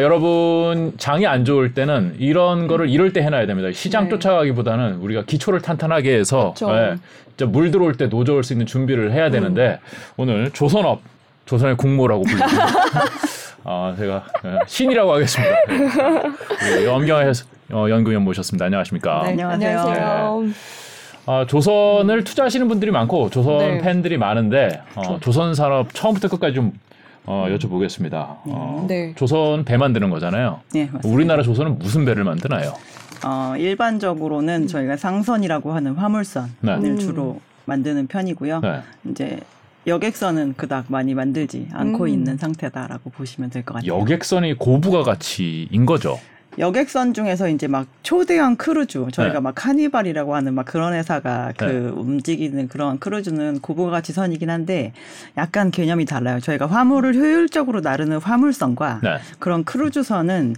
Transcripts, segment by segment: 여러분 장이 안 좋을 때는 이런 거를 이럴 때 해놔야 됩니다. 시장 네. 쫓아가기보다는 우리가 기초를 탄탄하게 해서 네, 진짜 물 들어올 때 노져올 수 있는 준비를 해야 되는데 오늘 조선업, 조선의 공모라고 불리는 제가 신이라고 하겠습니다. 네, 연구위원 모셨습니다. 안녕하십니까? 네, 안녕하세요. 네. 조선을 투자하시는 분들이 많고 조선 네. 팬들이 많은데 조선 산업 처음부터 끝까지 좀 여쭤보겠습니다. 네. 조선 배 만드는 거잖아요. 네, 맞습니다. 우리나라 조선은 무슨 배를 만드나요? 일반적으로는 저희가 상선이라고 하는 화물선을 네. 주로 만드는 편이고요. 네. 이제 여객선은 그닥 많이 만들지 않고 있는 상태다라고 보시면 될 것 같아요. 여객선이 고부가 가치인 거죠? 여객선 중에서 이제 막 초대형 크루즈, 저희가 네. 막 카니발이라고 하는 막 그런 회사가 그 네. 움직이는 그런 크루즈는 고부가가치 선이긴 한데 약간 개념이 달라요. 저희가 화물을 효율적으로 나르는 화물선과 네. 그런 크루즈선은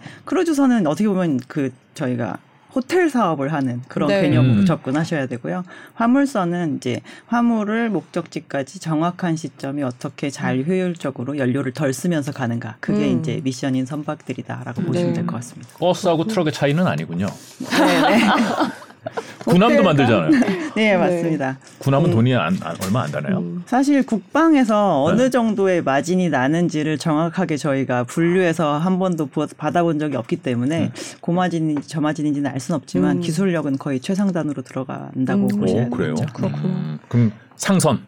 어떻게 보면 그 저희가 호텔 사업을 하는 그런 네. 개념으로 접근하셔야 되고요. 화물선은 이제 화물을 목적지까지 정확한 시점이 어떻게 잘 효율적으로 연료를 덜 쓰면서 가는가. 그게 이제 미션인 선박들이다라고 보시면 될 것 같습니다. 버스하고 트럭의 차이는 아니군요. 네네. 군함도 만들잖아요. 네, 맞습니다. 군함은 돈이 얼마 안 나나요? 사실 국방에서 어느 네. 정도의 마진이 나는지를 정확하게 저희가 분류해서 한 번도 받아본 적이 없기 때문에 고마진인지 저마진인지는 알 수는 없지만 기술력은 거의 최상단으로 들어간다고 보셔야 되죠. 그렇군요. 그럼 상선.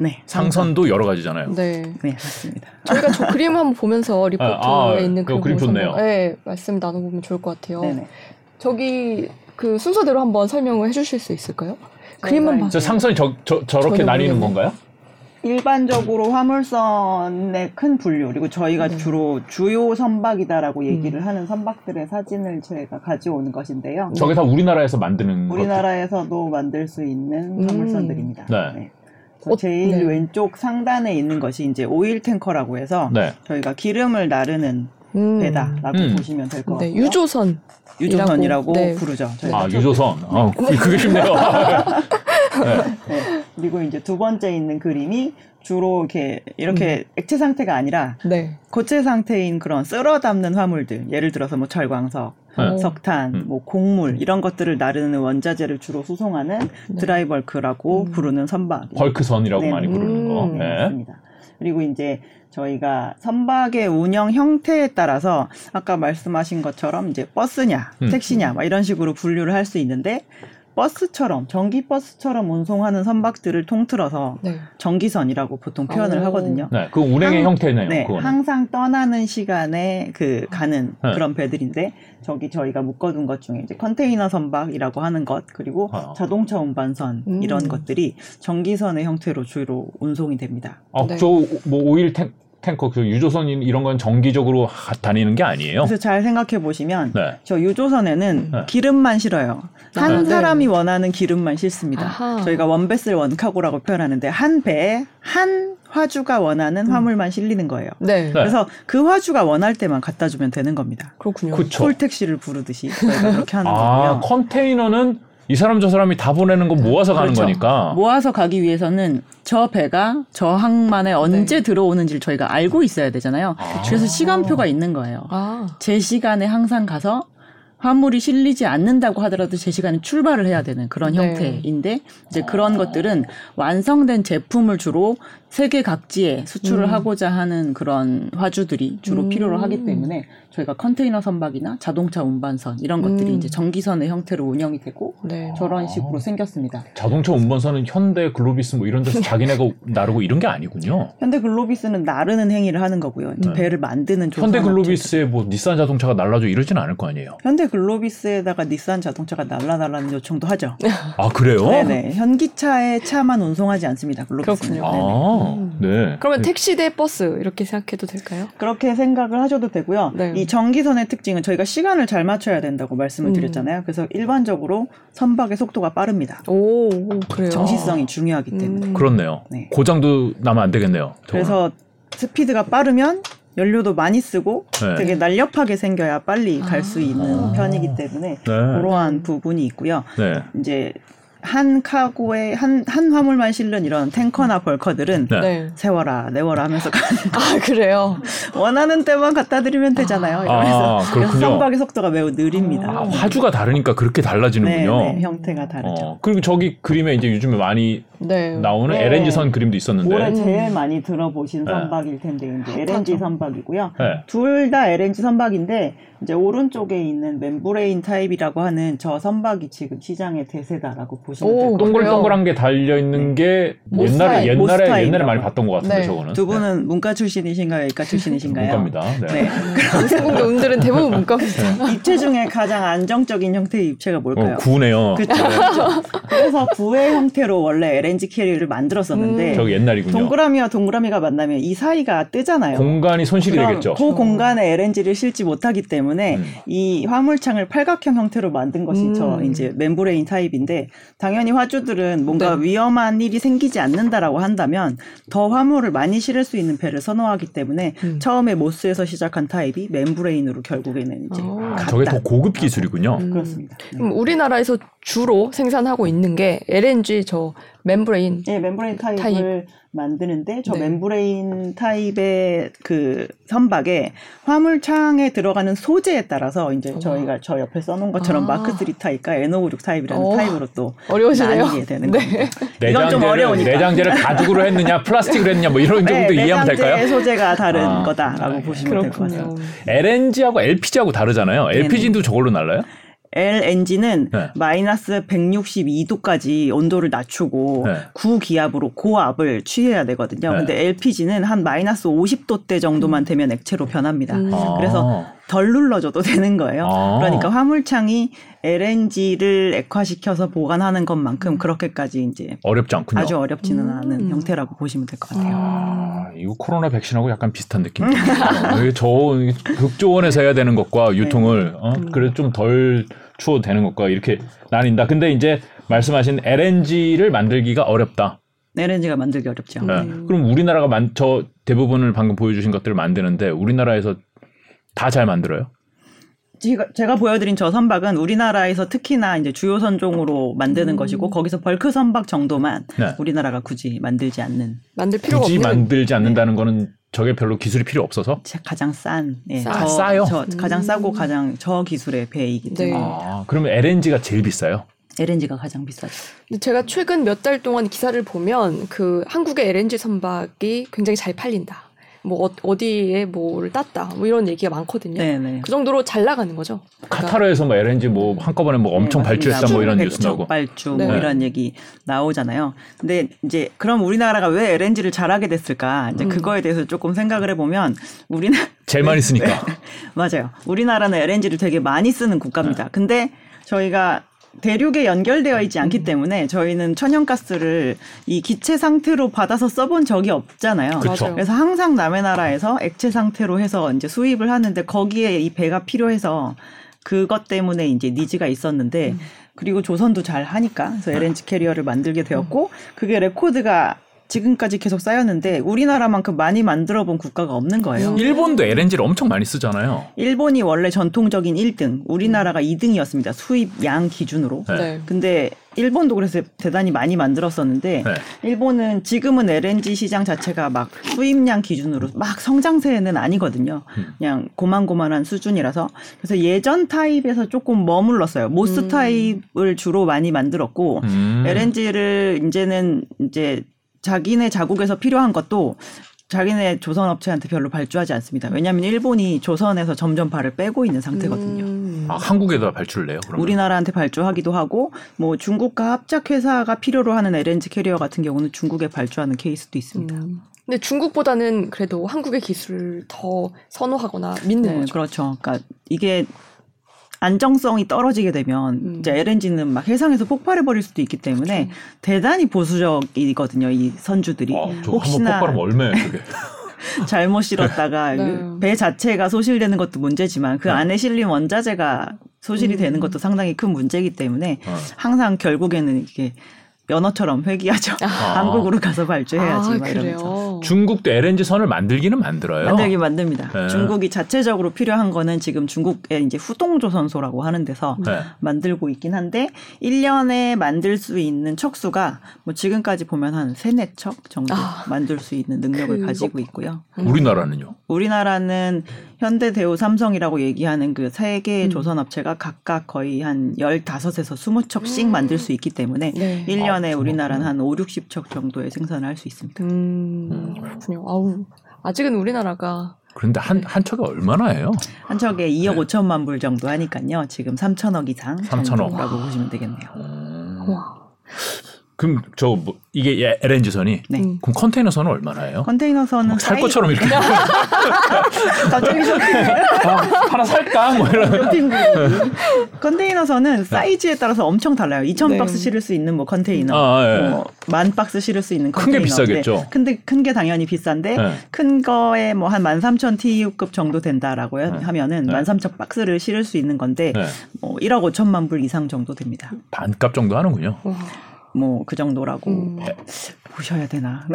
네, 상선도 여러 가지잖아요. 네, 네 맞습니다. 저희가 저 그림 한번 보면서 리포트에 있는 그 그림 좋네요. 네, 말씀 나눠보면 좋을 것 같아요. 네네. 저기 그 순서대로 한번 설명을 해주실 수 있을까요? 그림만 봐서 상선이 저렇게 나뉘는 건가요? 일반적으로 화물선의 큰 분류 그리고 저희가 주로 주요 선박이다라고 얘기를 하는 선박들의 사진을 저희가 가져오는 것인데요. 저게 다 우리나라에서 만드는 거죠? 우리나라에서도 만들 수 있는 화물선들입니다. 네. 네. 제일 네. 왼쪽 상단에 있는 것이 이제 오일 탱커라고 해서 네. 저희가 기름을 나르는 배다라고 보시면 될 것 같고요. 네, 유조선이라고 네. 부르죠. 유조선. 그게 쉽네요. 네. 네. 그리고 이제 두 번째 있는 그림이 주로 이렇게 액체 상태가 아니라 네. 고체 상태인 그런 쓸어 담는 화물들. 예를 들어서 뭐 철광석, 석탄, 뭐 곡물 이런 것들을 나르는 원자재를 주로 수송하는 네. 드라이벌크라고 부르는 선박. 벌크선이라고 네. 많이 부르는 거. 네. 맞습니다. 그리고 이제 저희가 선박의 운영 형태에 따라서 아까 말씀하신 것처럼 이제 버스냐, 택시냐 막 이런 식으로 분류를 할 수 있는데 버스처럼 전기버스처럼 운송하는 선박들을 통틀어서 네. 전기선이라고 보통 표현을 하거든요. 네, 그 운행의 형태네요. 네, 그거는. 항상 떠나는 시간에 가는 네. 그런 배들인데 저희가 묶어둔 것 중에 이제 컨테이너 선박이라고 하는 것 그리고 자동차 운반선 이런 것들이 전기선의 형태로 주로 운송이 됩니다. 네. 오일 탱커, 유조선 이런 건 정기적으로 다니는 게 아니에요? 그래서 잘 생각해 보시면 네. 저 유조선에는 네. 기름만 실어요. 한 사람이 원하는 기름만 실습니다. 아하. 저희가 원베슬 원카고라고 표현하는데 한 배에 한 화주가 원하는 화물만 실리는 거예요. 네. 그래서 그 화주가 원할 때만 갖다 주면 되는 겁니다. 그렇군요. 콜택시를 부르듯이 저희가 그렇게 하는 거고요. 컨테이너는 이 사람 저 사람이 다 보내는 거 모아서 가는 그렇죠. 거니까. 모아서 가기 위해서는 저 배가 저 항만에 언제 네. 들어오는지를 저희가 알고 있어야 되잖아요. 그래서 시간표가 있는 거예요. 제 시간에 항상 가서 화물이 실리지 않는다고 하더라도 제 시간에 출발을 해야 되는 그런 네. 형태인데 이제 그런 것들은 완성된 제품을 주로 세계 각지에 수출을 하고자 하는 그런 화주들이 주로 필요로 하기 때문에 저희가 컨테이너 선박이나 자동차 운반선 이런 것들이 이제 전기선의 형태로 운영이 되고 네. 저런 식으로 생겼습니다. 자동차 운반선은 현대 글로비스 뭐 이런 데서 자기네가 나르고 이런 게 아니군요. 현대 글로비스는 나르는 행위를 하는 거고요. 네. 배를 만드는 현대 글로비스에 뭐 닛산 자동차가 날라줘 이러진 않을 거 아니에요. 현대 글로비스에다가 닛산 자동차가 날라달라는 요청도 하죠. 그래요? 네네. 현기차의 차만 운송하지 않습니다. 글로비스는. 네. 그러면 택시 대 버스 이렇게 생각해도 될까요? 그렇게 생각을 하셔도 되고요. 네. 이 전기선의 특징은 저희가 시간을 잘 맞춰야 된다고 말씀을 드렸잖아요. 그래서 일반적으로 선박의 속도가 빠릅니다. 그래요? 정시성이 중요하기 때문에. 그렇네요. 네. 고장도 나면 안 되겠네요. 그래서 스피드가 빠르면 연료도 많이 쓰고 네. 되게 날렵하게 생겨야 빨리 갈 수 있는 편이기 때문에 그러한 부분이 있고요. 네. 이제 한 카고에 한 화물만 실는 이런 탱커나 벌커들은 네. 세워라 내워라 하면서 아 그래요? 원하는 때만 갖다 드리면 되잖아요. 이러면서 그래서 선박의 속도가 매우 느립니다. 아, 화주가 다르니까 그렇게 달라지는군요. 네, 네, 형태가 다르죠. 그리고 저기 그림에 이제 요즘에 많이 네. 나오는 네. LNG선 그림도 있었는데 올해 제일 많이 들어보신 선박일 텐데 이제 LNG 선박이고요. 네. 둘 다 LNG 선박인데 이제 오른쪽에 있는 멤브레인 타입이라고 하는 저 선박이 지금 시장의 대세다라고 보시면 될 거예요. 동글동글한 게 달려 있는 게 네. 옛날에 많이 봤던 것 같은데 네. 저거는. 두 분은 네. 문과 출신이신가요? 이과 출신이신가요? 문과입니다. 네. 문과분들은 대부분 문과입니다. 입체 중에 가장 안정적인 형태의 입체가 뭘까요? 구네요. 그렇죠. 그래서 구의 형태로 원래 LNG 캐리어를 만들었었는데 저기 옛날이군요. 동그라미와 동그라미가 만나면 이 사이가 뜨잖아요. 공간이 손실이 되겠죠. 그 공간에 LNG를 실지 못하기 때문에 이 화물창을 팔각형 형태로 만든 것이 저 이제 멤브레인 타입인데 당연히 화주들은 뭔가 네. 위험한 일이 생기지 않는다라고 한다면 더 화물을 많이 실을 수 있는 배를 선호하기 때문에 처음에 모스에서 시작한 타입이 멤브레인으로 결국에는 이제 저게 더 고급 기술이군요. 그렇습니다. 네. 그럼 우리나라에서 주로 생산하고 있는 게 LNG 저 멤브레인 네, 멤브레인 타입을 만드는데 저 네. 멤브레인 타입의 그 선박에 화물창에 들어가는 소재에 따라서 이제 저희가 저 옆에 써놓은 것처럼 마크 3 타입과 NO56 타입이라는 타입으로 또 나뉘게 되는 네. 겁니다. 이건 좀 어려우니까 내장재를 가죽으로 했느냐 플라스틱으로 했느냐 뭐 이런 정도 네, 이해하면 될까요? 내장재의 소재가 다른 거다라고 보시면 될 것 같아요. LNG하고 LPG하고 다르잖아요. LPG도 저걸로 날라요? LNG는 네. 마이너스 162도까지 온도를 낮추고 네. 구기압으로 고압을 취해야 되거든요. 네. 근데 LPG는 한 마이너스 50도대 정도만 되면 액체로 변합니다. 그래서 덜 눌러줘도 되는 거예요. 그러니까 화물창이 LNG를 액화시켜서 보관하는 것만큼 그렇게까지 이제 어렵지 않군요. 아주 어렵지는 않은 형태라고 보시면 될 것 같아요. 이거 코로나 백신하고 약간 비슷한 느낌. 저 극조원에서 해야 되는 것과 유통을 네. 그래도 좀 덜 추워도 되는 것과 이렇게 나뉜다. 근데 이제 말씀하신 LNG를 만들기가 어렵다. LNG가 만들기 어렵죠. 네. 그럼 우리나라가 저 대부분을 방금 보여주신 것들을 만드는데 우리나라에서 다 잘 만들어요? 제가 보여드린 저 선박은 우리나라에서 특히나 이제 주요 선종으로 만드는 것이고 거기서 벌크 선박 정도만 네. 우리나라가 굳이 만들지 않는. 만들 필요가 없는. 굳이 만들지 않는다는 거는 저게 별로 기술이 필요 없어서? 가장 싼. 네. 싸요? 가장 싸고 가장 저 기술의 배이기 때문에. 네. 그러면 LNG가 제일 비싸요? LNG가 가장 비싸죠. 제가 최근 몇 달 동안 기사를 보면 그 한국의 LNG 선박이 굉장히 잘 팔린다. 뭐 어디에 뭐를 땄다 뭐 이런 얘기가 많거든요. 네네. 그 정도로 잘 나가는 거죠. 그러니까 카타르에서 뭐 LNG 뭐 한꺼번에 뭐 엄청 네, 발주했다 뭐 이런 뉴스 나오고 발주 네. 뭐 이런 얘기 나오잖아요. 근데 이제 그럼 우리나라가 왜 LNG를 잘하게 됐을까? 이제 그거에 대해서 조금 생각을 해보면 제일 많이 쓰니까 맞아요. 우리나라는 LNG를 되게 많이 쓰는 국가입니다. 네. 근데 저희가 대륙에 연결되어 있지 않기 때문에 저희는 천연가스를 이 기체 상태로 받아서 써본 적이 없잖아요. 그쵸. 그래서 항상 남의 나라에서 액체 상태로 해서 이제 수입을 하는데 거기에 이 배가 필요해서 그것 때문에 이제 니즈가 있었는데 그리고 조선도 잘 하니까 그래서 LNG 캐리어를 만들게 되었고 그게 레코드가 지금까지 계속 쌓였는데 우리나라만큼 많이 만들어본 국가가 없는 거예요. 일본도 LNG를 엄청 많이 쓰잖아요. 일본이 원래 전통적인 1등, 우리나라가 2등이었습니다. 수입 양 기준으로. 네. 근데 일본도 그래서 대단히 많이 만들었었는데 네. 일본은 지금은 LNG 시장 자체가 막 수입량 기준으로 막 성장세는 아니거든요. 그냥 고만고만한 수준이라서 그래서 예전 타입에서 조금 머물렀어요. 모스 타입을 주로 많이 만들었고 LNG를 이제는 자기네 자국에서 필요한 것도 자기네 조선 업체한테 별로 발주하지 않습니다. 왜냐하면 일본이 조선에서 점점 발을 빼고 있는 상태거든요. 한국에다 발주를 해요? 그러면? 우리나라한테 발주하기도 하고 뭐 중국과 합작회사가 필요로 하는 LNG 캐리어 같은 경우는 중국에 발주하는 케이스도 있습니다. 근데 중국보다는 그래도 한국의 기술을 더 선호하거나 믿는 거죠. 그렇죠. 그러니까 이게 안정성이 떨어지게 되면 이제 LNG는 막 해상에서 폭발해버릴 수도 있기 때문에 대단히 보수적이거든요. 이 선주들이. 혹시나 한번 폭발하면 얼마예요 그게. 잘못 실었다가 네. 배 자체가 소실되는 것도 문제지만 그 안에 실린 원자재가 소실이 되는 것도 상당히 큰 문제이기 때문에 항상 결국에는 이게 연어처럼 회귀하죠. 아. 한국으로 가서 발주해야지. 아, 막 이러면서. 중국도 LNG선을 만들기는 만들어요? 만듭니다. 네. 중국이 자체적으로 필요한 거는 지금 중국의 이제 후동조선소라고 하는 데서 네. 만들고 있긴 한데 1년에 만들 수 있는 척수가 뭐 지금까지 보면 한 3, 4척 정도 아. 만들 수 있는 능력을 가지고 있고요. 우리나라는요? 우리나라는 현대, 대우, 삼성이라고 얘기하는 그 세 개의 조선업체가 각각 거의 한 15에서 20척씩 만들 수 있기 때문에 네. 1년에 우리나라는 한 5, 60척 정도의 생산을 할 수 있습니다. 그렇군요. 아우, 아직은 우리나라가. 그런데 한 척에 얼마나 해요? 한 척에 2억 네. 5천만 불 정도 하니까요. 지금 3천억 이상 3천억. 정도라고 보시면 되겠네요. 와. 그럼 저 뭐 이게 LNG선이 네. 그럼 컨테이너선은 얼마나예요? 컨테이너선은 살 것처럼 이렇게 갑자기 하나 살까 뭐 이런 컨테이너선은 사이즈에 따라서 엄청 달라요. 2,000박스 네. 실을 수 있는 뭐 컨테이너, 예. 뭐 10,000박스 실을 수 있는 컨테이너. 큰 게 비싸겠죠. 근데 큰 게 당연히 비싼데 네. 큰 거에 뭐 한 13,000TEU급 정도 된다라고 네. 하면은 네. 13,000박스를 실을 수 있는 건데 네. 뭐 1억 5천만 불 이상 정도 됩니다. 반값 정도 하는군요. 뭐 그 정도라고 보셔야 되나?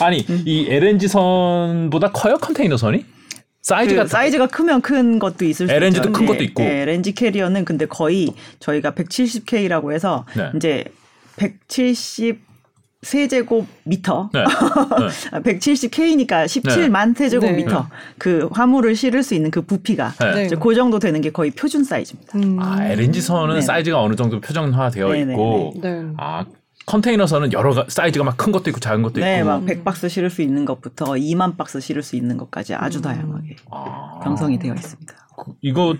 아니 이 LNG 선보다 커요 컨테이너 선이? 사이즈가 사이즈가 크면 큰 것도 있을 수 있죠. LNG도 큰 것도 있고. 네, LNG 캐리어는 근데 거의 저희가 170K라고 해서 네. 이제 173제곱미터, 네. 네. 170K니까 17만 세제곱미터 네. 그 화물을 실을 수 있는 그 부피가 네. 그 정도 되는 게 거의 표준 사이즈입니다. 아, LNG선은 네네. 사이즈가 어느 정도 표준화되어 네네네. 있고 네. 아 컨테이너선은 여러 사이즈가 막 큰 것도 있고 작은 것도 네, 있고 막 100박스 실을 수 있는 것부터 2만 박스 실을 수 있는 것까지 아주 다양하게 경성이 되어 있습니다. 이거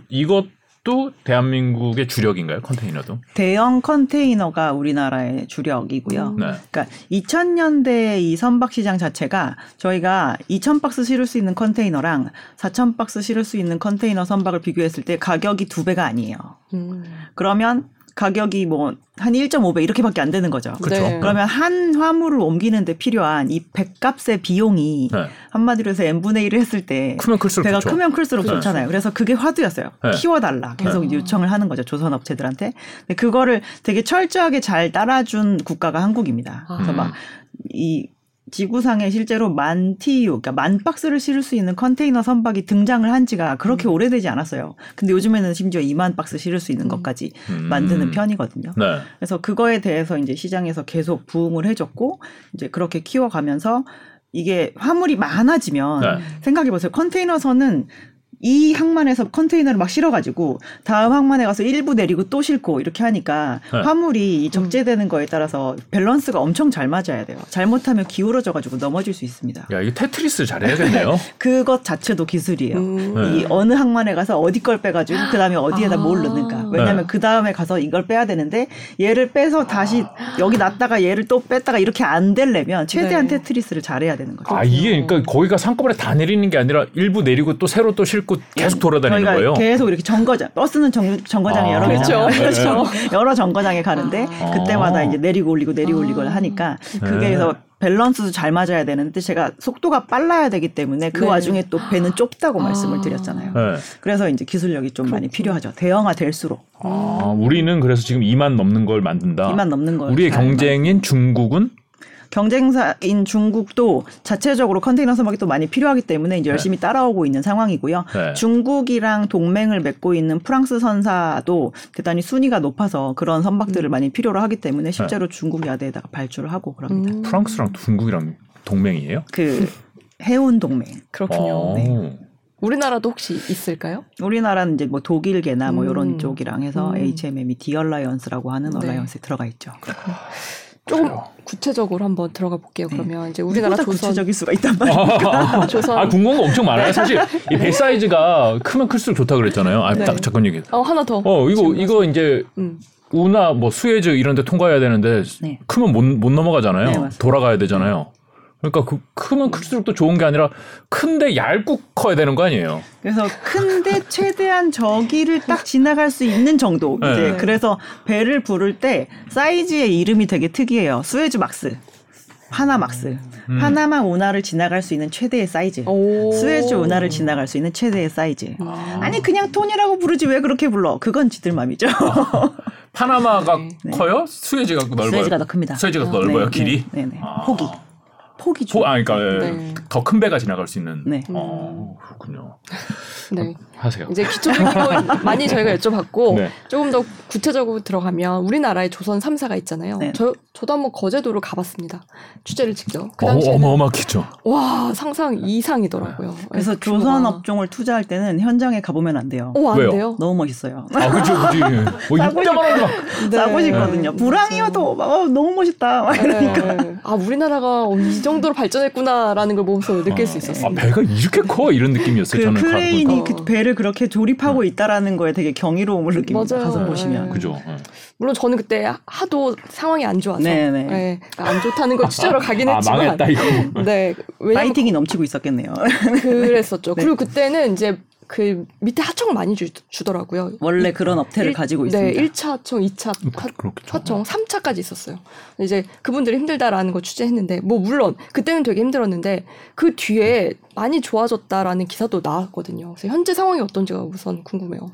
또 대한민국의 주력인가요? 컨테이너도? 대형 컨테이너가 우리나라의 주력이고요. 네. 그러니까 2000년대 이 선박 시장 자체가 저희가 2,000박스 실을 수 있는 컨테이너랑 4,000박스 실을 수 있는 컨테이너 선박을 비교했을 때 가격이 2배가 아니에요. 그러면 가격이 뭐 한 1.5배 이렇게밖에 안 되는 거죠. 그렇죠. 네. 그러면 한 화물을 옮기는데 필요한 이 백값의 비용이 네. 한마디로 해서 n분의 1을 했을 때 크면 클수록 내가 좋죠. 크면 클수록 네. 좋잖아요. 그래서 그게 화두였어요. 네. 키워달라 계속 네. 요청을 하는 거죠. 조선업체들한테. 근데 그거를 되게 철저하게 잘 따라준 국가가 한국입니다. 그래서 막 이 지구상에 실제로 10,000TEU, 그러니까 10,000박스를 실을 수 있는 컨테이너 선박이 등장을 한 지가 그렇게 오래되지 않았어요. 근데 요즘에는 심지어 20,000박스 실을 수 있는 것까지 만드는 편이거든요. 네. 그래서 그거에 대해서 이제 시장에서 계속 부응을 해줬고, 이제 그렇게 키워가면서 이게 화물이 많아지면 네. 생각해보세요. 컨테이너선은 이 항만에서 컨테이너를 막 실어가지고 다음 항만에 가서 일부 내리고 또 싣고 이렇게 하니까 네. 화물이 적재되는 거에 따라서 밸런스가 엄청 잘 맞아야 돼요. 잘못하면 기울어져가지고 넘어질 수 있습니다. 야, 이게 테트리스 잘해야겠네요. 그것 자체도 기술이에요. 네. 이 어느 항만에 가서 어디 걸 빼가지고 그 다음에 어디에다 뭘 넣는가. 왜냐하면 네. 그 다음에 가서 이걸 빼야 되는데 얘를 빼서 다시 여기 놨다가 얘를 또 뺐다가 이렇게 안 되려면 최대한 네. 테트리스를 잘해야 되는 거죠. 아, 이게 그러니까 거기가 한꺼번에 다 내리는 게 아니라 일부 내리고 또 새로 또 싣고 계속 돌아다니는 거예요. 계속 이렇게 정거장, 버스는 정거장이 여러 개잖아요. 그렇죠. 여러 정거장에 가는데 그때마다 이제 내리고 올리고 내리고 올리고 하니까 그게 그래서 밸런스도 잘 맞아야 되는데 제가 속도가 빨라야 되기 때문에 그 네. 와중에 또 배는 좁다고 말씀을 드렸잖아요. 네. 그래서 이제 기술력이 좀 많이 필요하죠. 대형화될수록. 아, 우리는 그래서 지금 2만 넘는 걸 만든다. 2만 넘는 걸. 우리의 경쟁인 중국은? 경쟁사인 중국도 자체적으로 컨테이너 선박이 또 많이 필요하기 때문에 이제 열심히 네. 따라오고 있는 상황이고요. 네. 중국이랑 동맹을 맺고 있는 프랑스 선사도 대단히 순위가 높아서 그런 선박들을 많이 필요로 하기 때문에 실제로 네. 중국 야대에다가 발주를 하고 그럽니다. 프랑스랑 중국이랑 동맹이에요? 그 해운 동맹. 그렇군요. 네. 우리나라도 혹시 있을까요? 우리나라는 이제 뭐 독일계나 뭐 이런 쪽이랑 해서 HMM이 디얼라이언스라고 하는 네. 얼라이언스에 들어가 있죠. 그렇군요. 조금 구체적으로 한번 들어가 볼게요. 네. 그러면 이제 우리나라 조선 구체적일 수가 있단 말입니다. 조선 아 궁금한 거 엄청 많아요. 사실 이 배 사이즈가 크면 클수록 좋다 그랬잖아요. 아, 네. 딱 잠깐 얘기. 하나 더. 이거 이제 우나 뭐 수에즈 이런 데 통과해야 되는데 네. 크면 못 넘어가잖아요. 네, 돌아가야 되잖아요. 그러니까 그 크면 클수록 또 좋은 게 아니라 큰데 얇고 커야 되는 거 아니에요? 그래서 큰데 최대한 저기를 딱 지나갈 수 있는 정도. 네. 이제 그래서 배를 부를 때 사이즈의 이름이 되게 특이해요. 수에즈 막스. 파나막스. 파나마 운하를 지나갈 수 있는 최대의 사이즈. 스웨즈 운하를 지나갈 수 있는 최대의 사이즈. 아니 그냥 톤이라고 부르지 왜 그렇게 불러? 그건 지들 맘이죠. 파나마가 네. 커요? 스웨즈가 넓어요? 스웨즈가 더 큽니다. 스웨즈가 더 넓어요? 네, 길이? 네, 네, 네. 아. 폭이죠. 아, 그러니까 네. 더 큰 배가 지나갈 수 있는. 네. 그렇군요. 네. 하세요. 이제 기초적인 걸 많이 저희가 여쭤봤고 네. 조금 더 구체적으로 들어가면 우리나라에 조선 3사가 있잖아요. 네. 저도 한번 거제도를 가봤습니다. 취재를 직접. 그 당시에는 어마어마했죠. 와 상상 이상이더라고요. 그래서 조선 업종을 투자할 때는 현장에 가보면 안 돼요. 안 왜요? 돼요? 너무 멋있어요. 아 그렇죠, 그렇죠. 싸고 싶거든요. 불황이어도 너무 멋있다. 막 이러니까. 네. 아 우리나라가 이 정도로 발전했구나라는 걸 보면서 느낄 수 있었어요. 아 배가 이렇게 커 이런 느낌이었어요. 저는 크레인이 그 배를 그렇게 조립하고 있다라는 거에 되게 경이로움을 느낍니다. 가서 보시면. 네. 그죠. 네. 물론 저는 그때 하도 상황이 안 좋아서 네, 안 좋다는 걸 취재하러 가긴 했지만 망했다 이거. 네, 파이팅이 넘치고 있었겠네요. 그랬었죠. 네. 그리고 그때는 이제 그 밑에 하청을 많이 주더라고요. 원래 그런 업태를 가지고 있습니다. 네, 1차 하청, 2차 하청, 3차까지 있었어요. 이제 그분들이 힘들다라는 거 취재했는데 뭐 물론 그때는 되게 힘들었는데 그 뒤에 많이 좋아졌다라는 기사도 나왔거든요. 그래서 현재 상황이 어떤지가 우선 궁금해요.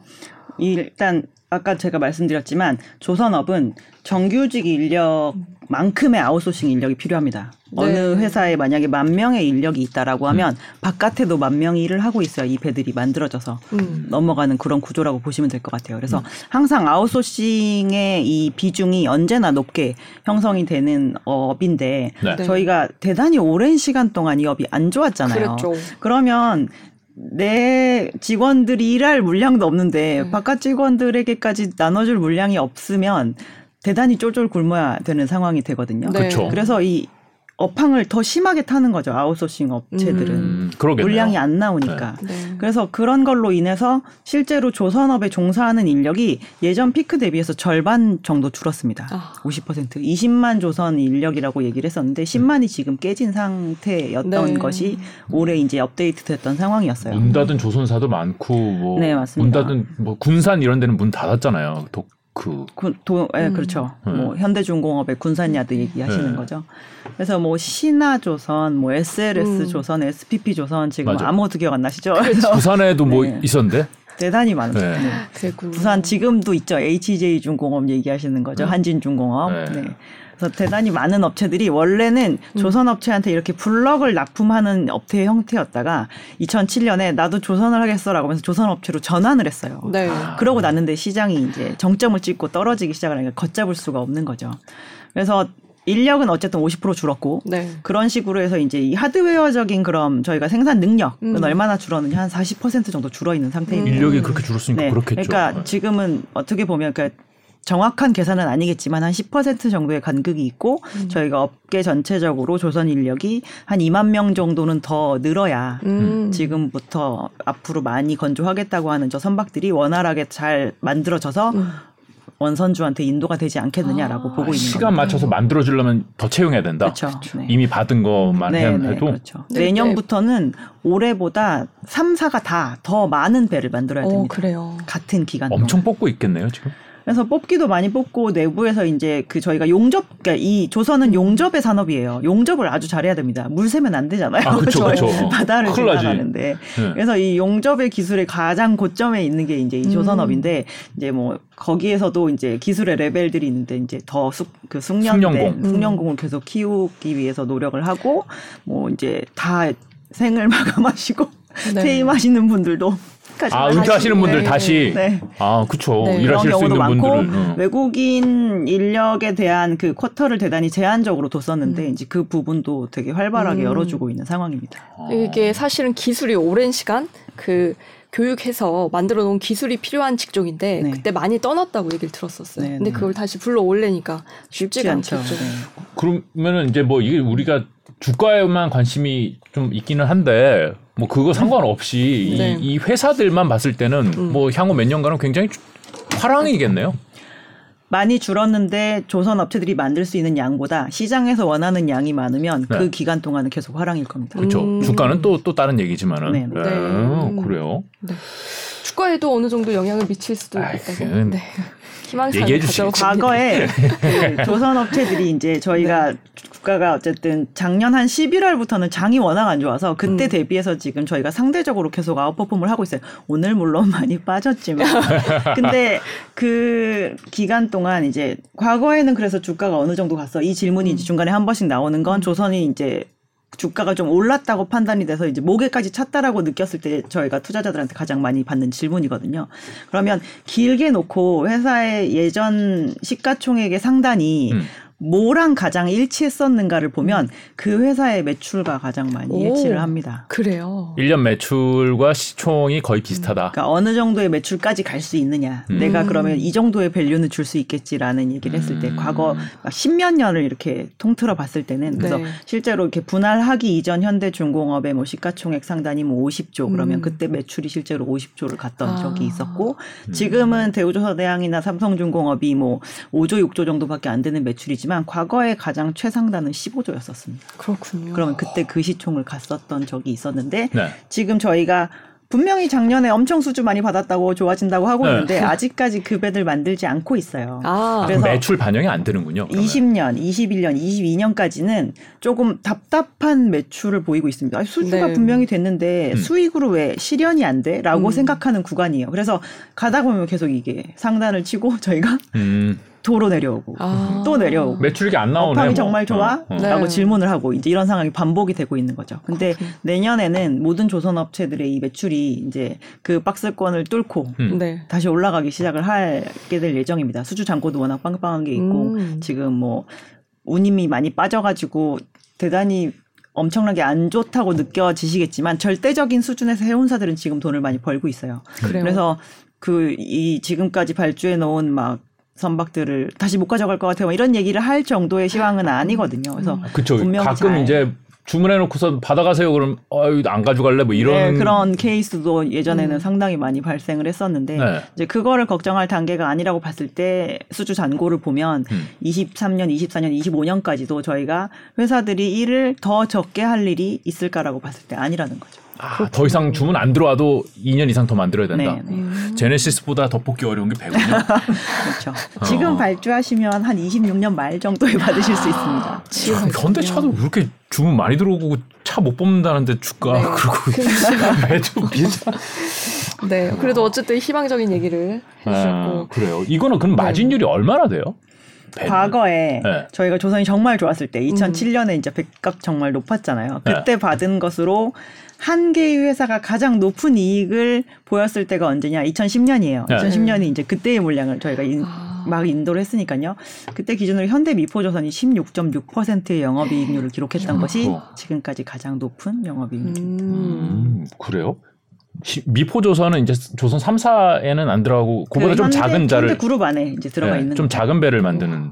일단 아까 제가 말씀드렸지만 조선업은 정규직 인력만큼의 아웃소싱 인력이 필요합니다. 네. 어느 회사에 만약에 10,000명의 인력이 있다라고 하면 바깥에도 10,000명이 일을 하고 있어야 이 배들이 만들어져서 넘어가는 그런 구조라고 보시면 될 것 같아요. 그래서 항상 아웃소싱의 이 비중이 언제나 높게 형성이 되는 업인데 네. 저희가 대단히 오랜 시간 동안 이 업이 안 좋았잖아요. 그랬죠. 그러면 내 직원들이 일할 물량도 없는데 바깥 직원들에게까지 나눠줄 물량이 없으면 대단히 쫄쫄 굶어야 되는 상황이 되거든요. 네. 그래서 이 업황을 더 심하게 타는 거죠. 아웃소싱 업체들은. 그러겠네요. 물량이 안 나오니까. 네. 네. 그래서 그런 걸로 인해서 실제로 조선업에 종사하는 인력이 예전 피크 대비해서 절반 정도 줄었습니다. 50%. 20만 조선 인력이라고 얘기를 했었는데 10만이 지금 깨진 상태였던 것이 올해 이제 업데이트 됐던 상황이었어요. 문 닫은 조선사도 많고 뭐 네, 맞습니다. 문 닫은 뭐 군산 이런 데는 문 닫았잖아요. 그렇죠. 뭐 현대중공업의 군산야드 얘기하시는 거죠. 그래서 뭐 신화조선, 뭐 SLS 조선, SPP 조선 지금 아무것도 기억 안 나시죠? 부산에도 뭐 있었는데? 대단히 많죠. 네. 네. 부산 지금도 있죠. HJ중공업 얘기하시는 거죠. 한진중공업. 네. 그래서 대단히 많은 업체들이 원래는 조선업체한테 이렇게 블럭을 납품하는 업태의 형태였다가 2007년에 나도 조선을 하겠어라고 하면서 조선업체로 전환을 했어요. 네. 그러고 났는데 시장이 이제 정점을 찍고 떨어지기 시작을 하니까 걷잡을 수가 없는 거죠. 그래서 인력은 어쨌든 50% 줄었고 그런 식으로 해서 이제 이 하드웨어적인 그럼 저희가 생산 능력은 얼마나 줄었느냐 한 40% 정도 줄어 있는 상태입니다. 인력이 그렇게 줄었으니까 그렇겠죠. 그러니까 지금은 어떻게 보면 그러니까 정확한 계산은 아니겠지만 한 10% 정도의 간극이 있고 저희가 업계 전체적으로 조선 인력이 한 2만 명 정도는 더 늘어야 지금부터 앞으로 많이 건조하겠다고 하는 저 선박들이 원활하게 잘 만들어져서 원선주한테 인도가 되지 않겠느냐라고 보고 있는 시간 겁니다. 맞춰서 만들어주려면 더 채용해야 된다. 그렇죠. 네. 이미 받은 것만 해도 그렇죠. 내년부터는 올해보다 3사가 다 더 많은 배를 만들어야 됩니다. 그래요. 같은 기간 동안. 엄청 뽑고 있겠네요 지금. 그래서 뽑기도 많이 뽑고 내부에서 이제 그 저희가 용접, 그러니까 이 조선은 용접의 산업이에요. 용접을 아주 잘해야 됩니다. 물 새면 안 되잖아요. 그렇죠. 바다를 지나가는데. 네. 그래서 이 용접의 기술의 가장 고점에 있는 게 이제 이 조선업인데 이제 뭐 거기에서도 이제 기술의 레벨들이 있는데 이제 더 숙련공을 계속 키우기 위해서 노력을 하고 뭐 이제 다 생을 마감하시고 퇴임하시는 분들도. 은퇴하시는 분들 다시 그쵸. 일하실 수 있는 분들은 외국인 인력에 대한 그 쿼터를 대단히 제한적으로 뒀었는데 이제 그 부분도 되게 활발하게 열어주고 있는 상황입니다. 이게 사실은 기술이 오랜 시간 그 교육해서 만들어 놓은 기술이 필요한 직종인데 그때 많이 떠났다고 얘기를 들었었어요. 근데 그걸 다시 불러올래니까 쉽지 않죠. 그러면은 이제 뭐 이게 우리가 주가에만 관심이 좀 있기는 한데 뭐 그거 상관없이 이 회사들만 봤을 때는 뭐 향후 몇 년간은 굉장히 화랑이겠네요. 많이 줄었는데 조선 업체들이 만들 수 있는 양보다 시장에서 원하는 양이 많으면 그 기간 동안은 계속 화랑일 겁니다. 그렇죠. 주가는 또 다른 얘기지만은. 그래요. 주가에도 어느 정도 영향을 미칠 수도 있다고. 얘기해 주시죠. 과거에 조선 업체들이 이제 저희가 네. 국가가 어쨌든 작년 한 11월부터는 장이 워낙 안 좋아서 그때 대비해서 지금 저희가 상대적으로 계속 아웃퍼폼을 하고 있어요. 오늘 물론 많이 빠졌지만. 근데 그 기간 동안 이제 과거에는 그래서 주가가 어느 정도 갔어. 이 질문이 이제 중간에 한 번씩 나오는 건 조선이 이제 주가가 좀 올랐다고 판단이 돼서 이제 목에까지 찼다라고 느꼈을 때 저희가 투자자들한테 가장 많이 받는 질문이거든요. 그러면 길게 놓고 회사의 예전 시가총액의 상단이 뭐랑 가장 일치했었는가를 보면 그 회사의 매출과 가장 많이 일치를 합니다. 그래요. 1년 매출과 시총이 거의 비슷하다. 그러니까 어느 정도의 매출까지 갈 수 있느냐. 내가 그러면 이 정도의 밸류는 줄 수 있겠지라는 얘기를 했을 때 과거 십몇 년을 이렇게 통틀어 봤을 때는 그래서 네. 실제로 이렇게 분할하기 이전 현대중공업의 뭐 시가총액 상단이 뭐 50조 그러면 그때 매출이 실제로 50조를 갔던 적이 있었고 지금은 대우조선해양이나 삼성중공업이 뭐 5조 6조 정도밖에 안 되는 매출이지 만 과거의 가장 최상단은 15조였었습니다. 그렇군요. 그러면 그때 그 시총을 갔었던 적이 있었는데 네. 지금 저희가 분명히 작년에 엄청 수주 많이 받았다고 좋아진다고 하고 있는데 네. 아직까지 그 배들 만들지 않고 있어요. 그래서 매출 반영이 안 되는군요. 그러면. 20년, 21년, 22년까지는 조금 답답한 매출을 보이고 있습니다. 아니, 수주가 네. 분명히 됐는데 수익으로 왜 실현이 안 돼? 라고 생각하는 구간이에요. 그래서 가다 보면 계속 이게 상단을 치고 저희가 도로 내려오고 또 내려오고 매출이 안 나오네. 업황이 정말 좋아? 라고 네. 질문을 하고 이제 이런 상황이 반복이 되고 있는 거죠. 근데 내년에는 모든 조선 업체들의 이 매출이 이제 그 박스권을 뚫고 다시 올라가기 시작을 하게 될 예정입니다. 수주 잔고도 워낙 빵빵한 게 있고 지금 뭐 운임이 많이 빠져가지고 대단히 엄청나게 안 좋다고 느껴지시겠지만 절대적인 수준에서 해운사들은 지금 돈을 많이 벌고 있어요. 그래요? 그래서 그 이 지금까지 발주해 놓은 막 선박들을 다시 못 가져갈 것 같아요. 이런 얘기를 할 정도의 시황은 아니거든요. 그래서 그쵸. 가끔 잘 이제 주문해놓고서 받아가세요. 그럼 아유 안 가져갈래 뭐 이런 네, 그런 케이스도 예전에는 상당히 많이 발생을 했었는데 네. 이제 그거를 걱정할 단계가 아니라고 봤을 때 수주 잔고를 보면 23년, 24년, 25년까지도 저희가 회사들이 일을 더 적게 할 일이 있을까라고 봤을 때 아니라는 거죠. 더 이상 주문 안 들어와도 2년 이상 더 만들어야 된다. 네, 네. 제네시스보다 더 뽑기 어려운 게 배군요. 그렇죠. 지금 발주하시면 한 26년 말 정도에 받으실 수 있습니다. 현대차도 그렇게 주문 많이 들어오고 차 못 뽑는다는데 주가 네. 그리고 매주 비싸. 네. 그래도 어쨌든 희망적인 얘기를 해주셨고 그래요. 이거는 그럼 마진율이 얼마나 돼요? 과거에 저희가 조선이 정말 좋았을 때 2007년에 이제 백값 정말 높았잖아요. 그때 받은 것으로 한 개의 회사가 가장 높은 이익을 보였을 때가 언제냐? 2010년이에요. 2010년이 이제 그때의 물량을 저희가 막 인도를 했으니까요. 그때 기준으로 현대 미포조선이 16.6%의 영업이익률을 기록했던 것이 지금까지 가장 높은 영업이익률입니다. 그래요? 미포조선은 이제 조선 3사에는 안 들어가고 그보다 좀 작은 자를 현대 그룹 안에 이제 들어가 있는 좀 작은 배를 만드는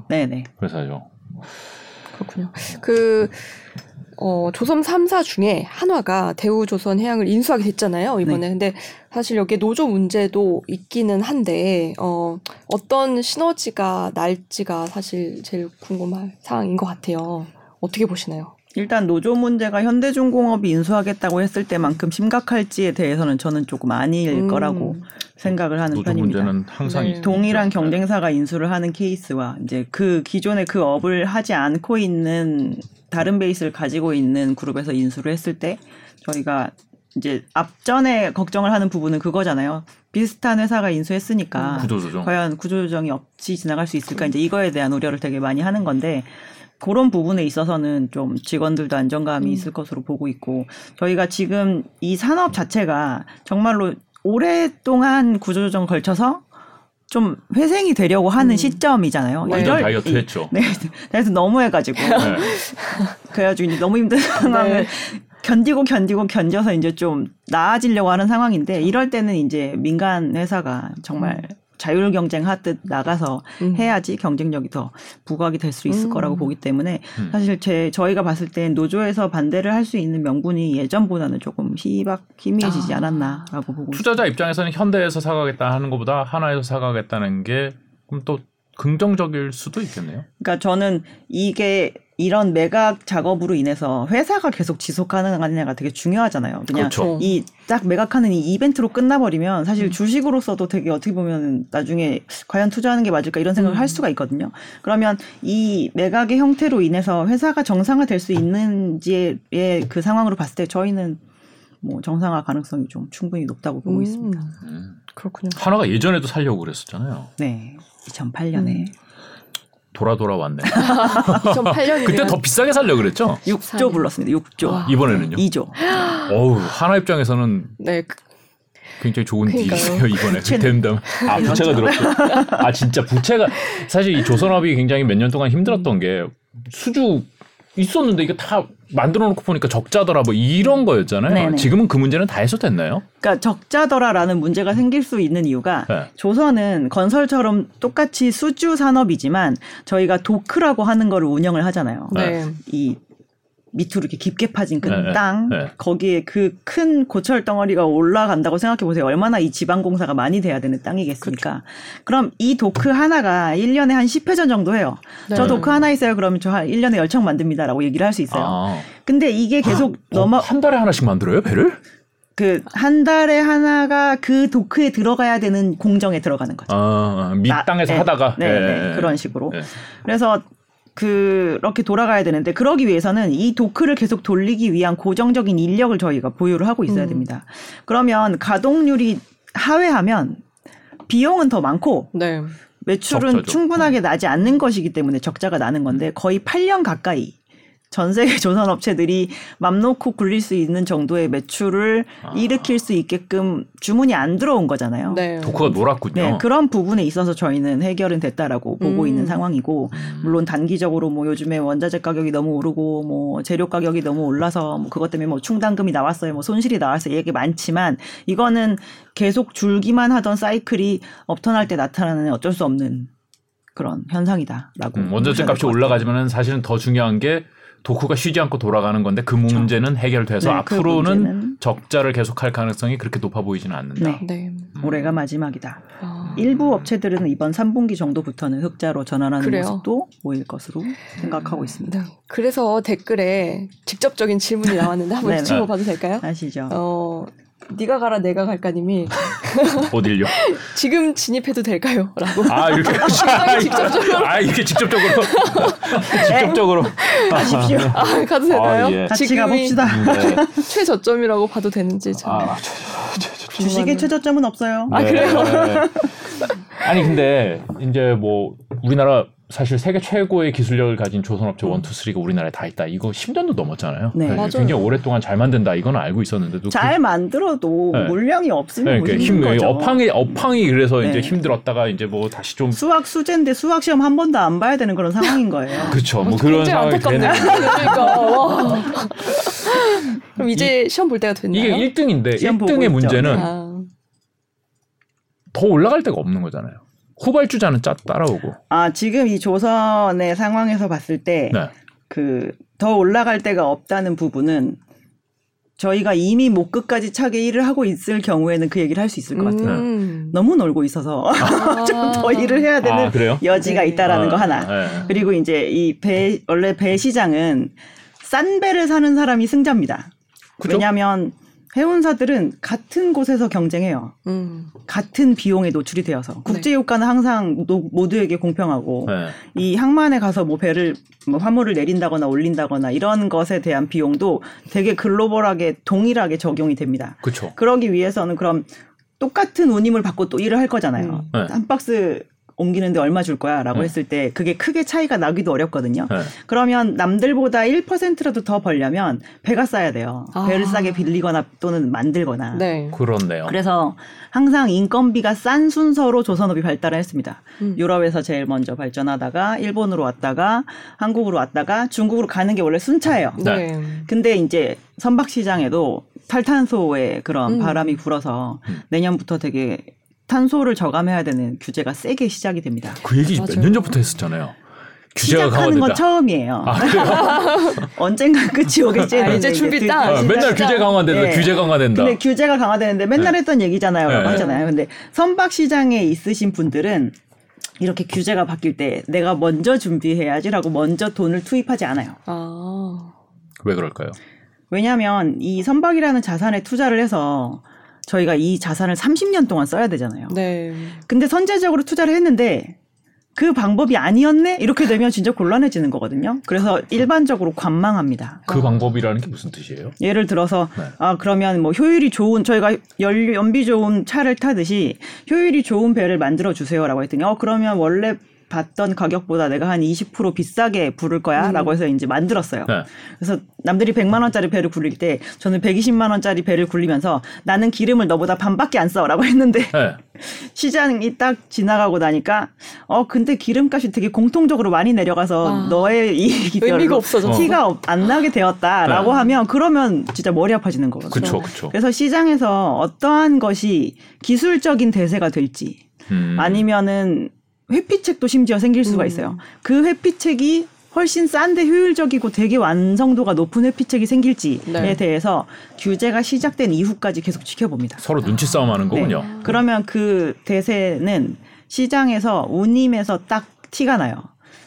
회사죠. 그렇군요. 그 조선 3사 중에 한화가 대우조선해양을 인수하게 됐잖아요 이번에. 근데 사실 여기에 노조 문제도 있기는 한데 어떤 시너지가 날지가 사실 제일 궁금한 상황인 것 같아요. 어떻게 보시나요? 일단 노조 문제가 현대중공업이 인수하겠다고 했을 때만큼 심각할지에 대해서는 저는 조금 아닐 거라고 생각을 하는 편입니다. 노조 문제는 항상 동일한 경쟁사가 인수를 하는 케이스와 이제 그 기존의 그 업을 하지 않고 있는 다른 베이스를 가지고 있는 그룹에서 인수를 했을 때 저희가 이제 앞전에 걱정을 하는 부분은 그거잖아요. 비슷한 회사가 인수했으니까 구조조정. 과연 구조조정이 없이 지나갈 수 있을까 이제 이거에 대한 우려를 되게 많이 하는 건데 그런 부분에 있어서는 좀 직원들도 안정감이 있을 것으로 보고 있고 저희가 지금 이 산업 자체가 정말로 오랫동안 구조조정 걸쳐서 좀 회생이 되려고 하는 시점이잖아요. 완전 다이어트 했죠. 네, 그래서 너무 해가지고 그래가지고 이제 너무 힘든 상황을 견디고 견뎌서 이제 좀 나아지려고 하는 상황인데 이럴 때는 이제 민간 회사가 정말 자율 경쟁하듯 나가서 해야지 경쟁력이 더 부각이 될 수 있을 거라고 보기 때문에 사실 저희가 봤을 때 노조에서 반대를 할 수 있는 명분이 예전보다는 조금 희미해지지 않았나라고 보고 투자자 있습니다. 입장에서는 현대에서 사가겠다 하는 것보다 한화에서 사가겠다는 게 그럼 또 긍정적일 수도 있겠네요. 그러니까 저는 이게 이런 매각 작업으로 인해서 회사가 계속 지속가능하느냐가 되게 중요하잖아요. 그냥 그렇죠. 이 딱 매각하는 이 이벤트로 끝나버리면 사실 주식으로서도 되게 어떻게 보면 나중에 과연 투자하는 게 맞을까 이런 생각을 할 수가 있거든요. 그러면 이 매각의 형태로 인해서 회사가 정상화될 수 있는지의 그 상황으로 봤을 때 저희는 뭐 정상화 가능성이 좀 충분히 높다고 보고 있습니다. 그렇군요. 하나가 예전에도 살려고 그랬었잖아요. 네, 2008년에. 돌아왔네. 2008년이면 그때 더 비싸게 살려고 그랬죠? 6조 불렀습니다. 6조. 와, 이번에는요? 2조. 어우, 하나 입장에서는 네. 굉장히 좋은 딜이에요 이번에. 댐담. 아, 부채가 늘었죠. 아, 진짜 부채가 사실 이 조선업이 굉장히 몇 년 동안 힘들었던 게 수주 있었는데 이거 다 만들어 놓고 보니까 적자더라 뭐 이런 거였잖아요. 네네. 지금은 그 문제는 다 해소됐나요? 그러니까 적자더라라는 문제가 생길 수 있는 이유가 네. 조선은 건설처럼 똑같이 수주 산업이지만 저희가 도크라고 하는 거를 운영을 하잖아요. 네. 이 밑으로 이렇게 깊게 파진 그 땅 네. 거기에 그 큰 고철 덩어리가 올라간다고 생각해 보세요. 얼마나 이 지방공사가 많이 돼야 되는 땅이겠습니까? 그쵸. 그럼 이 도크 하나가 1년에 한 10회전 정도 해요. 네. 저 도크 하나 있어요. 그러면 저 한 1년에 10척 만듭니다라고 얘기를 할 수 있어요. 아. 근데 이게 계속 한 달에 하나씩 만들어요? 배를? 그 한 달에 하나가 그 도크에 들어가야 되는 공정에 들어가는 거죠. 아, 밑땅에서 하다가 네. 그런 식으로. 네. 그래서 그렇게 돌아가야 되는데 그러기 위해서는 이 도크를 계속 돌리기 위한 고정적인 인력을 저희가 보유를 하고 있어야 됩니다. 그러면 가동률이 하회하면 비용은 더 많고 네. 매출은 적자죠. 충분하게 나지 않는 것이기 때문에 적자가 나는 건데 거의 8년 가까이 전 세계 조선업체들이 맘 놓고 굴릴 수 있는 정도의 매출을 일으킬 수 있게끔 주문이 안 들어온 거잖아요. 네. 도크가 놀았군요. 네, 그런 부분에 있어서 저희는 해결은 됐다라고 보고 있는 상황이고 물론 단기적으로 뭐 요즘에 원자재 가격이 너무 오르고 뭐 재료 가격이 너무 올라서 뭐 그것 때문에 뭐 충당금이 나왔어요. 뭐 손실이 나왔어요. 얘기 많지만 이거는 계속 줄기만 하던 사이클이 업턴할 때 나타나는 어쩔 수 없는 그런 현상이다라고. 원자재 값이 올라가지만은 사실은 더 중요한 게 도크가 쉬지 않고 돌아가는 건데 그 그렇죠. 문제는 해결돼서 네, 앞으로는 그 문제는 적자를 계속할 가능성이 그렇게 높아 보이지는 않는다. 네. 네. 올해가 마지막이다. 일부 업체들은 이번 3분기 정도부터는 흑자로 전환하는 그래요. 모습도 보일 것으로 생각하고 있습니다. 네. 그래서 댓글에 직접적인 질문이 나왔는데 한번 짚어봐도 될까요? 아시죠. 네가 가라 내가 갈까님이 어딜요? 지금 진입해도 될까요? 라고. 아 이렇게 직접적으로. 아 이렇게 직접적으로 가십시오. 아, 가도 되나요? 예. 같이 가봅시다. 네. 최저점이라고 봐도 되는지 참. 아, 주식의 최저점은 없어요. 네. 아 그래요? 아니 근데 이제 뭐 우리나라 사실 세계 최고의 기술력을 가진 조선업체 1, 2, 3가 우리나라에 다 있다. 이거 10년도 넘었잖아요. 네, 네, 맞아요. 굉장히 오랫동안 잘 만든다. 이건 알고 있었는데도 잘 만들어도 네. 물량이 없으면 무슨 네, 그러니까 거죠. 업황이 그래서 네. 이제 힘들었다가 이제 뭐 다시 좀 수학 수제인데 수학 시험 한 번도 안 봐야 되는 그런 상황인 거예요. 그렇죠. 뭐 그런 상황이 되는. 그러니까. 그럼 이제 시험 볼 때가 됐나요? 이게 1등인데 1등의 문제는 더 올라갈 데가 없는 거잖아요. 후발주자는 따라오고. 아, 지금 이 조선의 상황에서 봤을 때, 네. 더 올라갈 데가 없다는 부분은 저희가 이미 목 끝까지 차게 일을 하고 있을 경우에는 그 얘기를 할 수 있을 것 같아요. 너무 놀고 있어서 좀 더 일을 해야 되는 여지가 네. 있다라는 거 하나. 네. 그리고 이제 원래 배 시장은 싼 배를 사는 사람이 승자입니다. 그죠? 왜냐하면 해운사들은 같은 곳에서 경쟁해요. 같은 비용에 노출이 되어서. 국제유가는 항상 모두에게 공평하고 네. 이 항만에 가서 뭐 배를 뭐 화물을 내린다거나 올린다거나 이런 것에 대한 비용도 되게 글로벌하게 동일하게 적용이 됩니다. 그쵸. 그러기 위해서는 그럼 똑같은 운임을 받고 또 일을 할 거잖아요. 네. 한 박스 옮기는데 얼마 줄 거야? 라고 네. 했을 때 그게 크게 차이가 나기도 어렵거든요. 네. 그러면 남들보다 1%라도 더 벌려면 배가 싸야 돼요. 배를 싸게 빌리거나 또는 만들거나. 네. 그렇네요. 그래서 항상 인건비가 싼 순서로 조선업이 발달을 했습니다. 유럽에서 제일 먼저 발전하다가 일본으로 왔다가 한국으로 왔다가 중국으로 가는 게 원래 순차예요. 네. 근데 이제 선박시장에도 탈탄소의 그런 바람이 불어서 내년부터 되게 탄소를 저감해야 되는 규제가 세게 시작이 됩니다. 그 얘기 몇 년 전부터 했었잖아요. 규제가 시작하는 강화된다. 건 처음이에요. 언젠가 끝이 오겠지. 이제 준비 딱. 맨날 규제 강화된다. 네. 규제 강화된다. 근데 규제가 강화되는데 맨날 네. 했던 얘기잖아요. 라고 네. 하잖아요. 근데 선박 시장에 있으신 분들은 이렇게 규제가 바뀔 때 내가 먼저 준비해야지라고 먼저 돈을 투입하지 않아요. 아. 왜 그럴까요? 왜냐하면 이 선박이라는 자산에 투자를 해서 저희가 이 자산을 30년 동안 써야 되잖아요. 네. 근데 선제적으로 투자를 했는데 그 방법이 아니었네? 이렇게 되면 진짜 곤란해지는 거거든요. 그래서 일반적으로 관망합니다. 그 방법이라는 게 무슨 뜻이에요? 예를 들어서 네. 아 그러면 뭐 효율이 좋은 저희가 연비 좋은 차를 타듯이 효율이 좋은 배를 만들어 주세요라고 했더니 그러면 원래 봤던 가격보다 내가 한 20% 비싸게 부를 거야 라고 해서 이제 만들었어요. 네. 그래서 남들이 100만 원짜리 배를 굴릴 때 저는 120만 원짜리 배를 굴리면서 나는 기름을 너보다 반밖에 안 써 라고 했는데 네. 시장이 딱 지나가고 나니까 근데 기름값이 되게 공통적으로 많이 내려가서 너의 이익이 별로 티가 안 나게 되었다 라고 네. 하면 그러면 진짜 머리 아파지는 거거든요. 그쵸, 그쵸. 그래서 시장에서 어떠한 것이 기술적인 대세가 될지 아니면은 회피책도 심지어 생길 수가 있어요. 그 회피책이 훨씬 싼데 효율적이고 되게 완성도가 높은 회피책이 생길지에 네. 대해서 규제가 시작된 이후까지 계속 지켜봅니다. 서로 눈치 싸움하는 거군요. 네. 그러면 그 대세는 시장에서 운임에서 딱 티가 나요.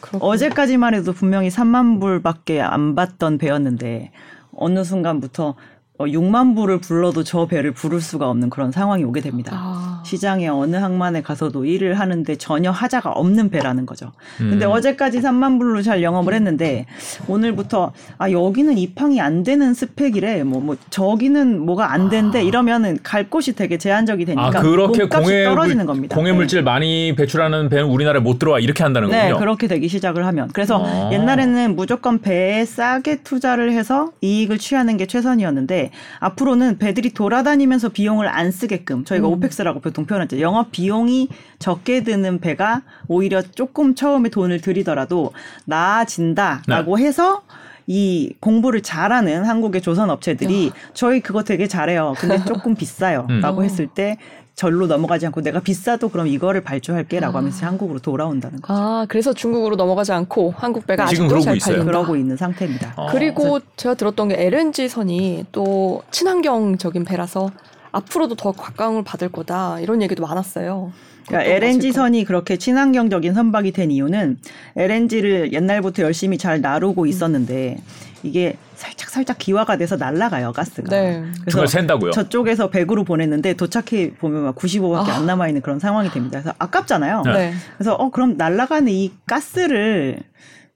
그렇구나. 어제까지만 해도 분명히 3만 불밖에 안 받던 배였는데 어느 순간부터 6만 불을 불러도 저 배를 부를 수가 없는 그런 상황이 오게 됩니다. 시장에 어느 항만에 가서도 일을 하는데 전혀 하자가 없는 배라는 거죠. 근데 어제까지 3만 불로 잘 영업을 했는데 오늘부터 아 여기는 입항이 안 되는 스펙이래. 뭐 저기는 뭐가 안 된대. 이러면은 갈 곳이 되게 제한적이 되니까 그렇게 공해 떨어지는 겁니다. 공해 물질 네. 많이 배출하는 배는 우리나라에 못 들어와 이렇게 한다는 거군요. 네, 그렇게 되기 시작을 하면. 그래서 옛날에는 무조건 배에 싸게 투자를 해서 이익을 취하는 게 최선이었는데 앞으로는 배들이 돌아다니면서 비용을 안 쓰게끔 저희가 오펙스라고 보통 표현하죠. 영업 비용이 적게 드는 배가 오히려 조금 처음에 돈을 들이더라도 나아진다라고 네. 해서 이 공부를 잘하는 한국의 조선 업체들이 저희 그거 되게 잘해요. 근데 조금 비싸요. 라고 했을 때 절로 넘어가지 않고 내가 비싸도 그럼 이거를 발주할게 라고 하면서 한국으로 돌아온다는 거죠. 아, 그래서 중국으로 넘어가지 않고 한국 배가 아직도 잘 팔린다. 그러고 있는 상태입니다. 그리고 제가 들었던 게 LNG선이 또 친환경적인 배라서 앞으로도 더 각광을 받을 거다 이런 얘기도 많았어요. 그러니까 LNG선이 그렇게 친환경적인 선박이 된 이유는 LNG를 옛날부터 열심히 잘 나르고 있었는데 이게 살짝 기화가 돼서 날아가요, 가스가. 네. 그걸 샌다고요? 저쪽에서 100으로 보냈는데 도착해 보면 막 95밖에 안 남아있는 그런 상황이 됩니다. 그래서 아깝잖아요. 네. 그래서 그럼 날아가는 이 가스를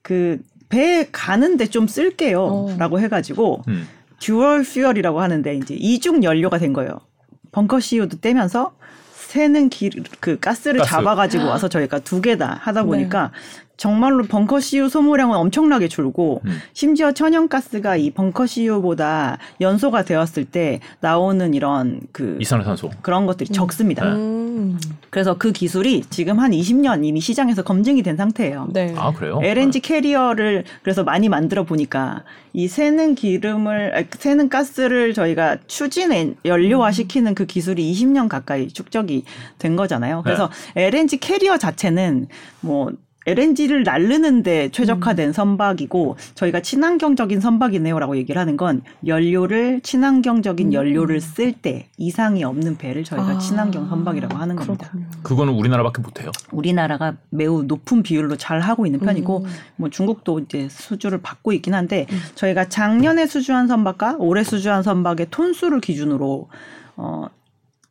그 배에 가는데 좀 쓸게요 라고 해가지고 듀얼 퓨얼이라고 하는데 이제 이중 연료가 된 거예요. 벙커 CO도 떼면서 새는 그 가스를 잡아가지고 와서 저희가 두 개 다 하다 보니까 네. 정말로 벙커 CO 소모량은 엄청나게 줄고 심지어 천연가스가 이 벙커 CO보다 연소가 되었을 때 나오는 이런 그 이산화탄소 그런 것들이 적습니다. 그래서 그 기술이 지금 한 20년 이미 시장에서 검증이 된 상태예요. 네. 아 그래요? LNG 캐리어를 그래서 많이 만들어 보니까 이 새는 새는 가스를 저희가 추진 연료화 시키는 그 기술이 20년 가까이 축적이 된 거잖아요. 그래서 네. LNG 캐리어 자체는 뭐 LNG를 날르는데 최적화된 선박이고 저희가 친환경적인 선박이네요라고 얘기를 하는 건 연료를 친환경적인 연료를 쓸 때 이상이 없는 배를 저희가 친환경 선박이라고 하는 겁니다. 그거는 우리나라밖에 못해요. 우리나라가 매우 높은 비율로 잘 하고 있는 편이고 뭐 중국도 이제 수주를 받고 있긴 한데 저희가 작년에 수주한 선박과 올해 수주한 선박의 톤수를 기준으로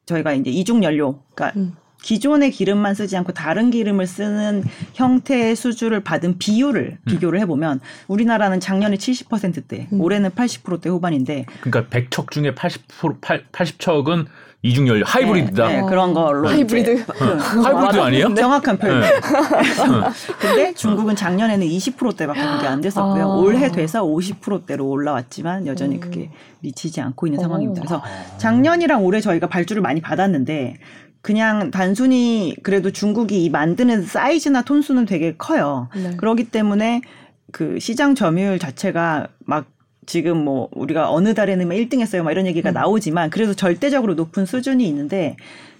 저희가 이제 이중 연료 그러니까 기존의 기름만 쓰지 않고 다른 기름을 쓰는 형태의 수주를 받은 비율을 비교를 해보면 우리나라는 작년에 70%대, 올해는 80%대 후반인데 그러니까 100척 중에 80척은 이중연료, 하이브리드다. 네, 그런 걸로. 하이브리드. 하이브리드 아니에요? 정확한 표현. 근데 중국은 작년에는 20%대밖에 그게 안 됐었고요. 올해 돼서 50%대로 올라왔지만 여전히 그게 미치지 않고 있는 상황입니다. 그래서 작년이랑 올해 저희가 발주를 많이 받았는데 그냥 단순히 그래도 중국이 이 만드는 사이즈나 톤수는 되게 커요. 네. 그렇기 때문에 그 시장 점유율 자체가 막 지금 뭐 우리가 어느 달에는 1등 했어요. 막 이런 얘기가 나오지만 그래도 절대적으로 높은 수준이 있는데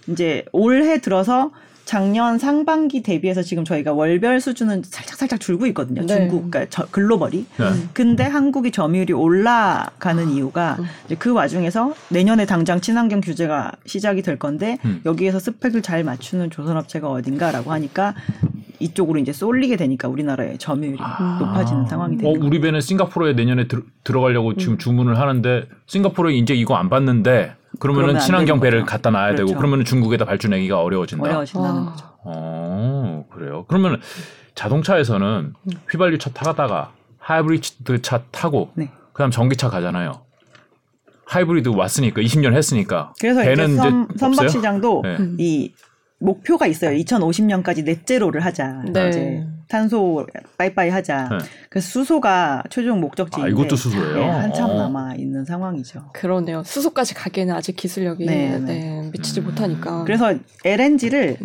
이제 올해 들어서 작년 상반기 대비해서 지금 저희가 월별 수준은 살짝 줄고 있거든요. 네. 중국, 그러니까 글로벌이. 네. 근데 한국이 점유율이 올라가는 이유가 이제 그 와중에서 내년에 당장 친환경 규제가 시작이 될 건데 여기에서 스펙을 잘 맞추는 조선업체가 어딘가라고 하니까 이쪽으로 이제 쏠리게 되니까 우리나라의 점유율이 높아지는 상황이 되는 거예요. 우리 배는 싱가포르에 내년에 들어가려고 지금 주문을 하는데 싱가포르에 이제 이거 안 받는데 그러면 친환경 배를 거죠. 갖다 놔야 그렇죠. 되고 그러면 중국에다 발주내기가 어려워진다. 어려워진다는 거죠. 그래요. 그러면 자동차에서는 휘발유 차 타다가 하이브리드 차 타고 네. 그다음 전기차 가잖아요. 하이브리드 왔으니까 20년 했으니까. 그래서 배는 이제 선박 시장도 네. 이 목표가 있어요. 2050년까지 넷제로를 하자. 네. 이제 탄소 빠이빠이 하자. 네. 그래서 수소가 최종 목적지인데 이것도 수소예요? 네, 한참 남아 있는 상황이죠. 그러네요. 수소까지 가기에는 아직 기술력이 미치지 못하니까. 그래서 LNG를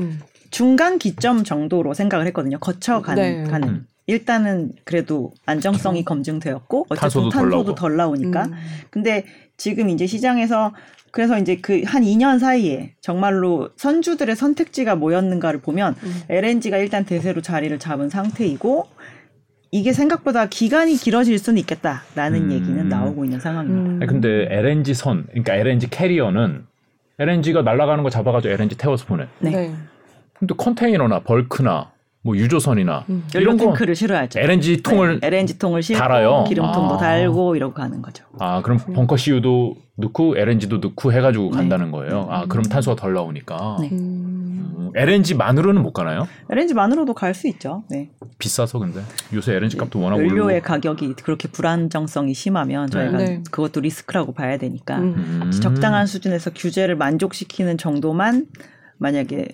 중간 기점 정도로 생각을 했거든요. 거쳐가는. 네. 일단은 그래도 안정성이 검증되었고 어쨌든 탄소도 덜 나오니까. 근데 지금 이제 시장에서 그래서 이제 그 한 2년 사이에 정말로 선주들의 선택지가 뭐였는가를 보면 LNG가 일단 대세로 자리를 잡은 상태이고 이게 생각보다 기간이 길어질 수는 있겠다라는 얘기는 나오고 있는 상황입니다. 아니, 근데 LNG 선, 그러니까 LNG 캐리어는 LNG가 날아가는 거 잡아가지고 LNG 태워서 보내. 네. 네. 근데 컨테이너나 벌크나 뭐 유조선이나 이런 거 탱크를 실어야죠. LNG 통을 실고 달아요. 기름통도 달고 이러고 가는 거죠. 그럼 벙커 CU도 넣고 LNG도 넣고 해가지고 간다는 거예요. 그럼 탄소가 덜 나오니까. 네. LNG만으로는 못 가나요? LNG만으로도 갈 수 있죠. 네. 비싸서 근데 요새 LNG 값도 워낙 오르고 연료의 가격이 그렇게 불안정성이 심하면 저희가 그것도 리스크라고 봐야 되니까 적당한 수준에서 규제를 만족시키는 정도만 만약에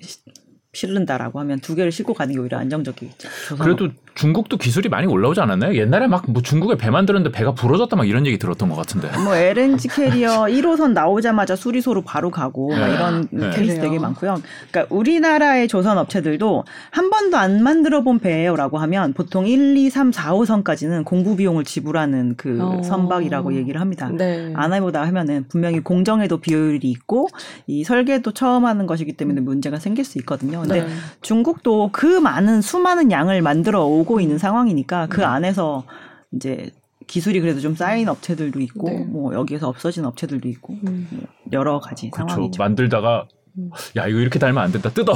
실른다라고 하면 두 개를 싣고 가는 게 오히려 안정적이겠죠. 그래도 중국도 기술이 많이 올라오지 않았나요? 옛날에 막 뭐 중국에 배 만드는데 배가 부러졌다 막 이런 얘기 들었던 것 같은데. 뭐 LNG 캐리어 1호선 나오자마자 수리소로 바로 가고 막 이런 케이스 되게 많고요. 그러니까 우리나라의 조선 업체들도 한 번도 안 만들어 본 배예요라고 하면 보통 1, 2, 3, 4호선까지는 공구 비용을 지불하는 그 선박이라고 얘기를 합니다. 네. 안 해보다 하면은 분명히 공정에도 비효율이 있고 이 설계도 처음 하는 것이기 때문에 문제가 생길 수 있거든요. 근데 중국도 그 많은 수많은 양을 만들어 오고 있는 상황이니까 그 안에서 이제 기술이 그래도 좀 쌓인 업체들도 있고 뭐 여기에서 없어진 업체들도 있고 여러 가지 상황이죠. 만들다가 야 이거 이렇게 달면 안 된다 뜯어.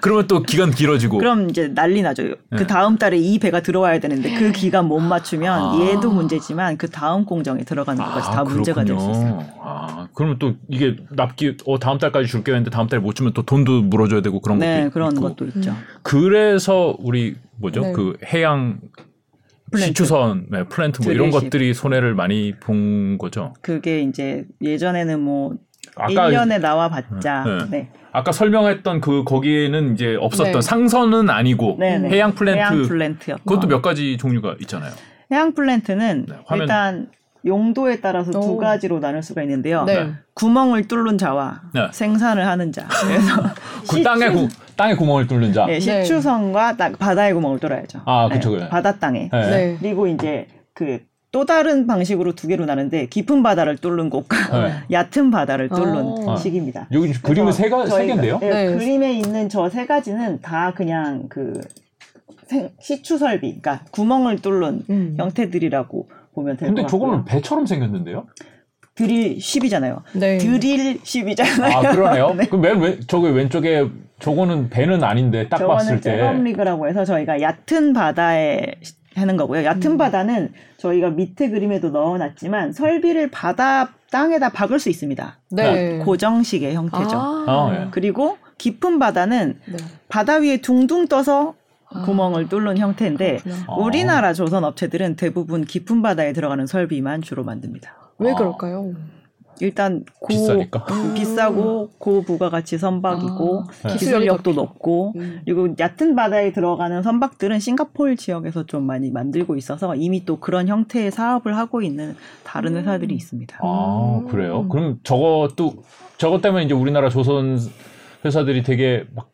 그러면 또 기간 길어지고. 그럼 이제 난리 나죠. 그 다음 달에 이 배가 들어와야 되는데 그 기간 못 맞추면 얘도 문제지만 그 다음 공정에 들어가는 것까지 다 문제가 될 수 있어요. 그러면 또 이게 납기 다음 달까지 줄게 했는데 다음 달에 못 주면 또 돈도 물어줘야 되고 그런 것도 있고. 그런 것도 있죠. 그래서 우리 그 해양 시추선, 플랜트 뭐 이런 것들이 손해를 많이 본 거죠. 그게 이제 예전에는 뭐 1년에 나와봤자. 네. 아까 설명했던 거기에는 이제 없었던 상선은 아니고 해양 플랜트. 해양 플랜트였죠. 그것도 몇 가지 종류가 있잖아요. 해양 플랜트는 일단 용도에 따라서 두 가지로 나눌 수가 있는데요. 구멍을 뚫는 자와 생산을 하는 자. 그래서 땅에 구멍을 뚫는 자. 네, 시추선과 바다에 구멍을 뚫어야죠. 그렇죠. 네. 바다 땅에. 그리고 이제 또 다른 방식으로 두 개로 나는데 깊은 바다를 뚫는 곳과 얕은 바다를 뚫는 식입니다. 여기 그림은 세 개인데요? 네. 그림에 있는 저 세 가지는 다 그냥 시추 설비, 그러니까 구멍을 뚫는 형태들이라고 보면 될 것 같아요. 근데 저거는 배처럼 생겼는데요? 드릴십이잖아요. 드릴십이잖아요. 그러네요. 네. 그럼 저기 왼쪽에 저거는 배는 아닌데 딱 봤을 때. 저거는 제법리그라고 해서 저희가 얕은 바다에 하는 거고요. 얕은 바다는 저희가 밑에 그림에도 넣어놨지만 설비를 바다 땅에다 박을 수 있습니다. 고정식의 형태죠. 그리고 깊은 바다는 바다 위에 둥둥 떠서 구멍을 뚫는 형태인데 우리나라 조선 업체들은 대부분 깊은 바다에 들어가는 설비만 주로 만듭니다. 왜 그럴까요? 일단 비싸니까. 비싸고 고부가가치 선박이고 기술력도 높고 그리고 얕은 바다에 들어가는 선박들은 싱가포르 지역에서 좀 많이 만들고 있어서 이미 또 그런 형태의 사업을 하고 있는 다른 회사들이 있습니다. 그래요? 그럼 저것 때문에 이제 우리나라 조선 회사들이 되게 막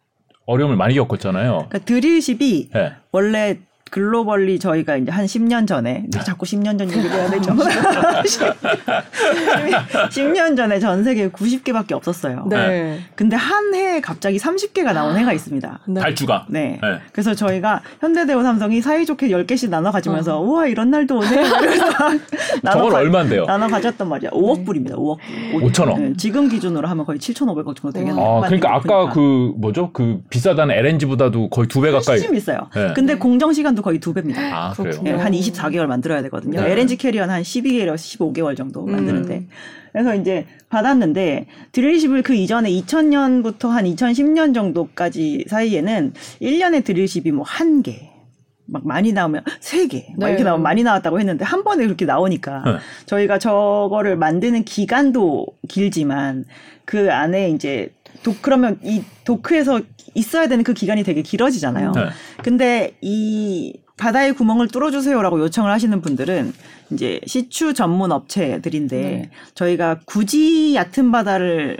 어려움을 많이 겪었잖아요. 그러니까 드릴십이 원래 글로벌리 저희가 이제 한 10년 전에, 자꾸 10년 전 얘기를 해야 되죠. 10년 전에 전 세계에 90개밖에 없었어요. 네. 근데 한 해에 갑자기 30개가 나온 해가 있습니다. 네. 달주가. 네. 네. 그래서 저희가 현대대우 삼성이 사이좋게 10개씩 나눠 가지면서, 우와, 이런 날도 오네. 저걸 얼마인데요? 나눠 가졌단 말이야. 5억 불입니다. 5억 불. 5천억. 네. 지금 기준으로 하면 거의 7,500억 정도 되겠네요. 아, 그러니까 아까 그, 뭐죠? 그 비싸다는 LNG보다도 거의 2배 가까이. 훨씬 비싸요. 네. 근데 공정시간도 거의 2배입니다. 아, 그래요? 네, 한 24개월 만들어야 되거든요. 네. LNG 캐리어는 한 12개월, 15개월 정도 만드는데. 그래서 이제 받았는데, 드릴십을 그 이전에 2000년부터 한 2010년 정도까지 사이에는 1년에 드릴십이 뭐 1개. 막 많이 나오면 3개 막 이렇게 나오면 많이 나왔다고 했는데 한 번에 그렇게 나오니까 저희가 저거를 만드는 기간도 길지만 그 안에 이제 그러면 이 도크에서 있어야 되는 그 기간이 되게 길어지잖아요. 근데 이 바다의 구멍을 뚫어주세요라고 요청을 하시는 분들은 이제 시추 전문 업체들인데 저희가 굳이 얕은 바다를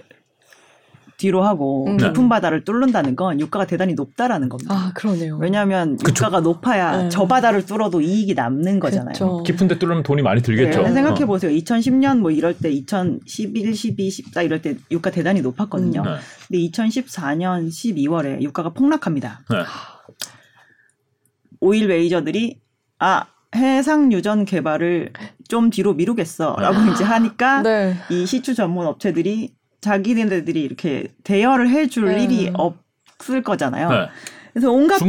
뒤로 하고 깊은 바다를 뚫는다는 건 유가가 대단히 높다라는 겁니다. 아, 그러네요. 왜냐하면 유가가 높아야 저 바다를 뚫어도 이익이 남는 거잖아요. 그쵸. 깊은데 뚫으면 돈이 많이 들겠죠. 네, 생각해 보세요. 2010년 뭐 이럴 때 2011, 12, 14 이럴 때 유가 대단히 높았거든요. 근데 2014년 12월에 유가가 폭락합니다. 오일 메이저들이 해상 유전 개발을 좀 뒤로 미루겠어라고 이제 하니까 이 시추 전문 업체들이 자기네들이 이렇게 대여를 해줄 일이 없을 거잖아요. 그래서 온갖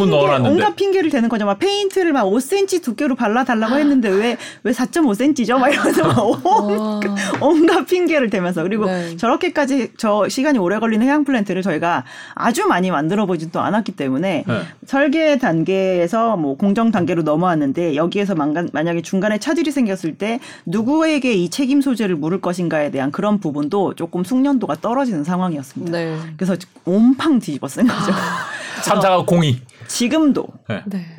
핑계를 대는 거죠. 막 페인트를 막 5cm 두께로 발라달라고 했는데 왜 4.5cm죠? 막 이러면서 온갖 핑계를 대면서. 그리고 저렇게까지 저 시간이 오래 걸리는 해양 플랜트를 저희가 아주 많이 만들어보진 또 않았기 때문에 설계 단계에서 뭐 공정 단계로 넘어왔는데 여기에서 만약에 중간에 차질이 생겼을 때 누구에게 이 책임 소재를 물을 것인가에 대한 그런 부분도 조금 숙련도가 떨어지는 상황이었습니다. 그래서 온팡 뒤집어 쓴 거죠. 참사가 공이 지금도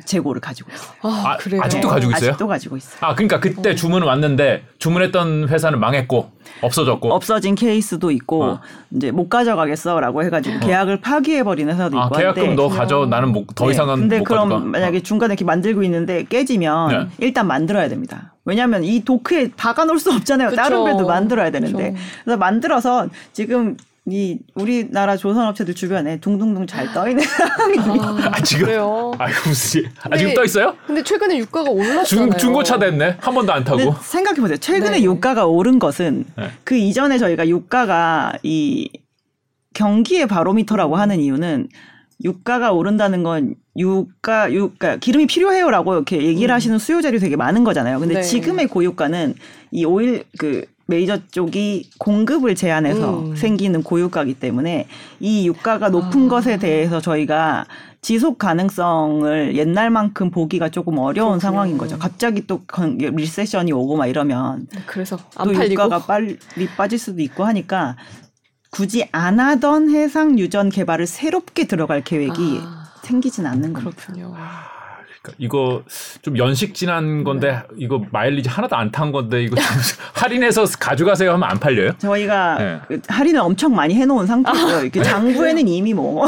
재고를 가지고 있어요. 아, 그래요? 아직도 가지고 있어요? 아직도 가지고 있어요. 아, 그러니까 그때 주문 왔는데 주문했던 회사는 망했고 없어졌고 없어진 케이스도 있고 이제 못 가져가겠어라고 해가지고 계약을 파기해버리는 회사도 있고. 계약금 너 가져, 나는 더 이상은 못 가져가. 근데 그럼 만약에 중간에 이렇게 만들고 있는데 깨지면 일단 만들어야 됩니다. 왜냐하면 이 도크에 박아놓을 수 없잖아요. 다른 배도 만들어야 되는데. 그래서 만들어서 지금 이 우리나라 조선업체들 주변에 둥둥둥 잘 떠있는 지금 그래요. 지금 떠 있어요? 근데 최근에 유가가 올랐잖아요. 중고차 됐네. 한 번도 안 타고. 생각해보세요. 최근에 유가가 오른 것은 그 이전에 저희가 유가가 이 경기의 바로미터라고 하는 이유는 유가가 오른다는 건 유가 기름이 필요해요라고 이렇게 얘기를 하시는 수요자들이 되게 많은 거잖아요. 근데 지금의 고유가는 이 오일 그 메이저 쪽이 공급을 제한해서 생기는 고유가이기 때문에 이 유가가 높은 것에 대해서 저희가 지속 가능성을 옛날만큼 보기가 조금 어려운 상황인 거죠. 갑자기 또 리세션이 오고 막 이러면 그래서 안 또 팔리고. 유가가 빨리 빠질 수도 있고 하니까 굳이 안 하던 해상 유전 개발을 새롭게 들어갈 계획이 생기진 않는 겁니다. 그렇군요. 이거 좀 연식 지난 건데 이거 마일리지 하나도 안 탄 건데 이거 할인해서 가져가세요 하면 안 팔려요? 저희가 그 할인을 엄청 많이 해놓은 상태고요. 이렇게 장부에는 이미 뭐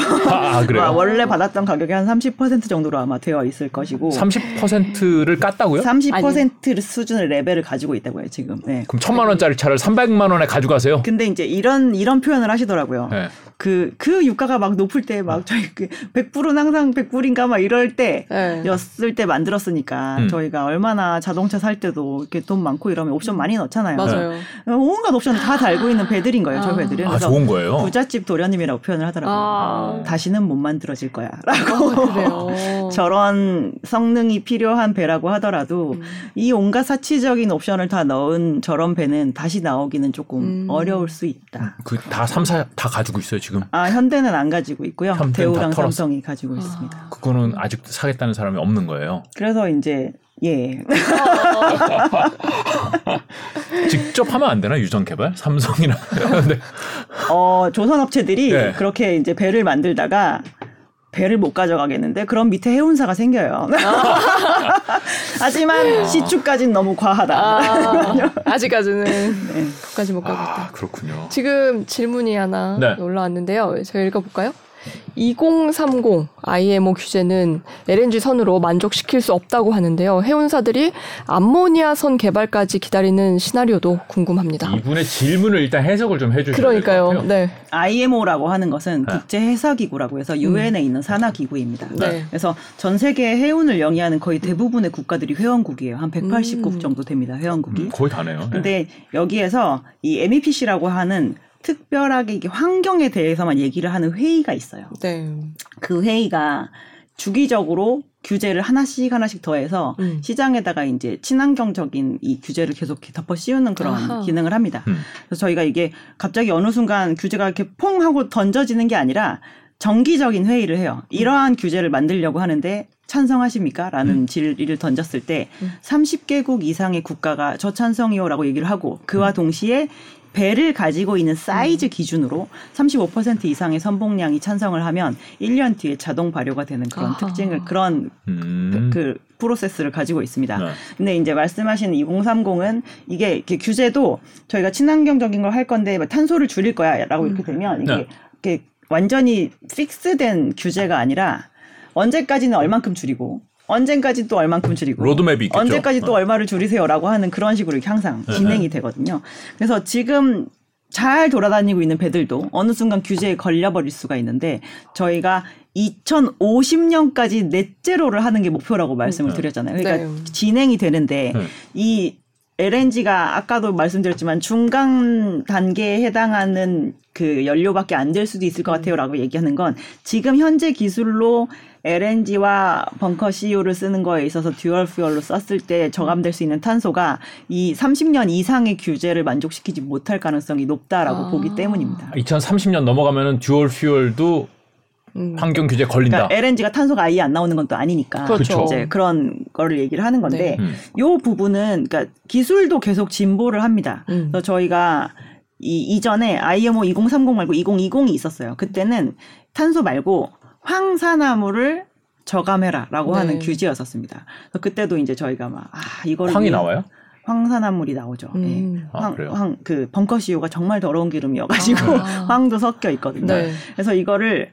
원래 받았던 가격의 한 30% 정도로 아마 되어 있을 것이고 30%를 깠다고요? 30% 수준의 레벨을 가지고 있다고요 지금. 그럼 1,000만 원짜리 차를 300만 원에 가져가세요? 근데 이제 이런 표현을 하시더라고요. 그 유가가 막 높을 때 막 저희 그 100불은 항상 100불인가 막 이럴 때였을 때 만들었으니까 저희가 얼마나 자동차 살 때도 이렇게 돈 많고 이러면 옵션 많이 넣잖아요. 맞아요. 온갖 옵션을 다 달고 있는 배들인 거예요. 저 배들은. 그래서 좋은 거예요. 부잣집 도련님이라고 표현을 하더라고요. 다시는 못 만들어질 거야라고. 저런 성능이 필요한 배라고 하더라도 이 온갖 사치적인 옵션을 다 넣은 저런 배는 다시 나오기는 조금 어려울 수 있다. 그 다 3사 다 가지고 있어요. 지금. 현대는 안 가지고 있고요. 대우랑 삼성이 가지고 있습니다. 그거는 아직 사겠다는 사람이 없는 거예요. 그래서 이제 직접 하면 안 되나 유전 개발? 삼성이나 조선 업체들이 그렇게 이제 배를 만들다가 배를 못 가져가겠는데 그럼 밑에 해운사가 생겨요. 하지만 시추까지는 너무 과하다. 아직까지는 거기까지 못 가겠다. 그렇군요. 지금 질문이 하나 올라왔는데요. 제가 읽어볼까요? 2030 IMO 규제는 LNG선으로 만족시킬 수 없다고 하는데요. 해운사들이 암모니아선 개발까지 기다리는 시나리오도 궁금합니다. 이분의 질문을 일단 해석을 좀 해주셔야 그러니까요. 될 것 같아요. 네. IMO라고 하는 것은 국제해사기구라고 해서 유엔에 있는 산하기구입니다. 네. 그래서 전 세계 해운을 영위하는 거의 대부분의 국가들이 회원국이에요. 한 180국 정도 됩니다. 회원국이. 거의 다네요. 근데 여기에서 이 MEPC라고 하는 특별하게 이게 환경에 대해서만 얘기를 하는 회의가 있어요. 네. 그 회의가 주기적으로 규제를 하나씩 더해서 시장에다가 이제 친환경적인 이 규제를 계속 덮어 씌우는 그런 아하. 기능을 합니다. 그래서 저희가 이게 갑자기 어느 순간 규제가 이렇게 퐁 하고 던져지는 게 아니라 정기적인 회의를 해요. 이러한 규제를 만들려고 하는데 찬성하십니까? 라는 질의를 던졌을 때 30개국 이상의 국가가 저 찬성이요라고 얘기를 하고 그와 동시에 배를 가지고 있는 사이즈 기준으로 35% 이상의 선복량이 찬성을 하면 1년 뒤에 자동 발효가 되는 그런 아하. 특징을 그런 프로세스를 가지고 있습니다. 네. 근데 이제 말씀하신 2030은 이게 이렇게 규제도 저희가 친환경적인 걸 할 건데 탄소를 줄일 거야라고 이렇게 되면 이게 이렇게 완전히 픽스된 규제가 아니라 언제까지는 얼만큼 줄이고 언젠까지 또 얼만큼 줄이고 로드맵이 있겠죠. 언제까지 또 얼마를 줄이세요라고 하는 그런 식으로 이렇게 항상 진행이 되거든요. 그래서 지금 잘 돌아다니고 있는 배들도 어느 순간 규제에 걸려버릴 수가 있는데 저희가 2050년까지 넷제로를 하는 게 목표라고 말씀을 드렸잖아요. 그러니까 진행이 되는데 이 LNG가 아까도 말씀드렸지만 중간 단계에 해당하는 그 연료밖에 안 될 수도 있을 것 같아요라고 얘기하는 건 지금 현재 기술로 LNG와 벙커 CU를 쓰는 거에 있어서 듀얼 퓨얼로 썼을 때 저감될 수 있는 탄소가 이 30년 이상의 규제를 만족시키지 못할 가능성이 높다라고 보기 때문입니다. 2030년 넘어가면은 듀얼 퓨얼도 환경 규제 걸린다. 그러니까 LNG가 탄소가 아예 안 나오는 건 또 아니니까. 그렇죠. 이제 그런 거를 얘기를 하는 건데, 요 부분은, 그러니까 기술도 계속 진보를 합니다. 그래서 저희가 이전에 IMO 2030 말고 2020이 있었어요. 그때는 탄소 말고 황산화물을 저감해라라고 하는 규제였었습니다. 그래서 그때도 이제 저희가 막, 이거를. 황이 나와요? 황산화물이 나오죠. 네. 그 벙커CU가 정말 더러운 기름이어가지고 황도 섞여 있거든요. 네. 그래서 이거를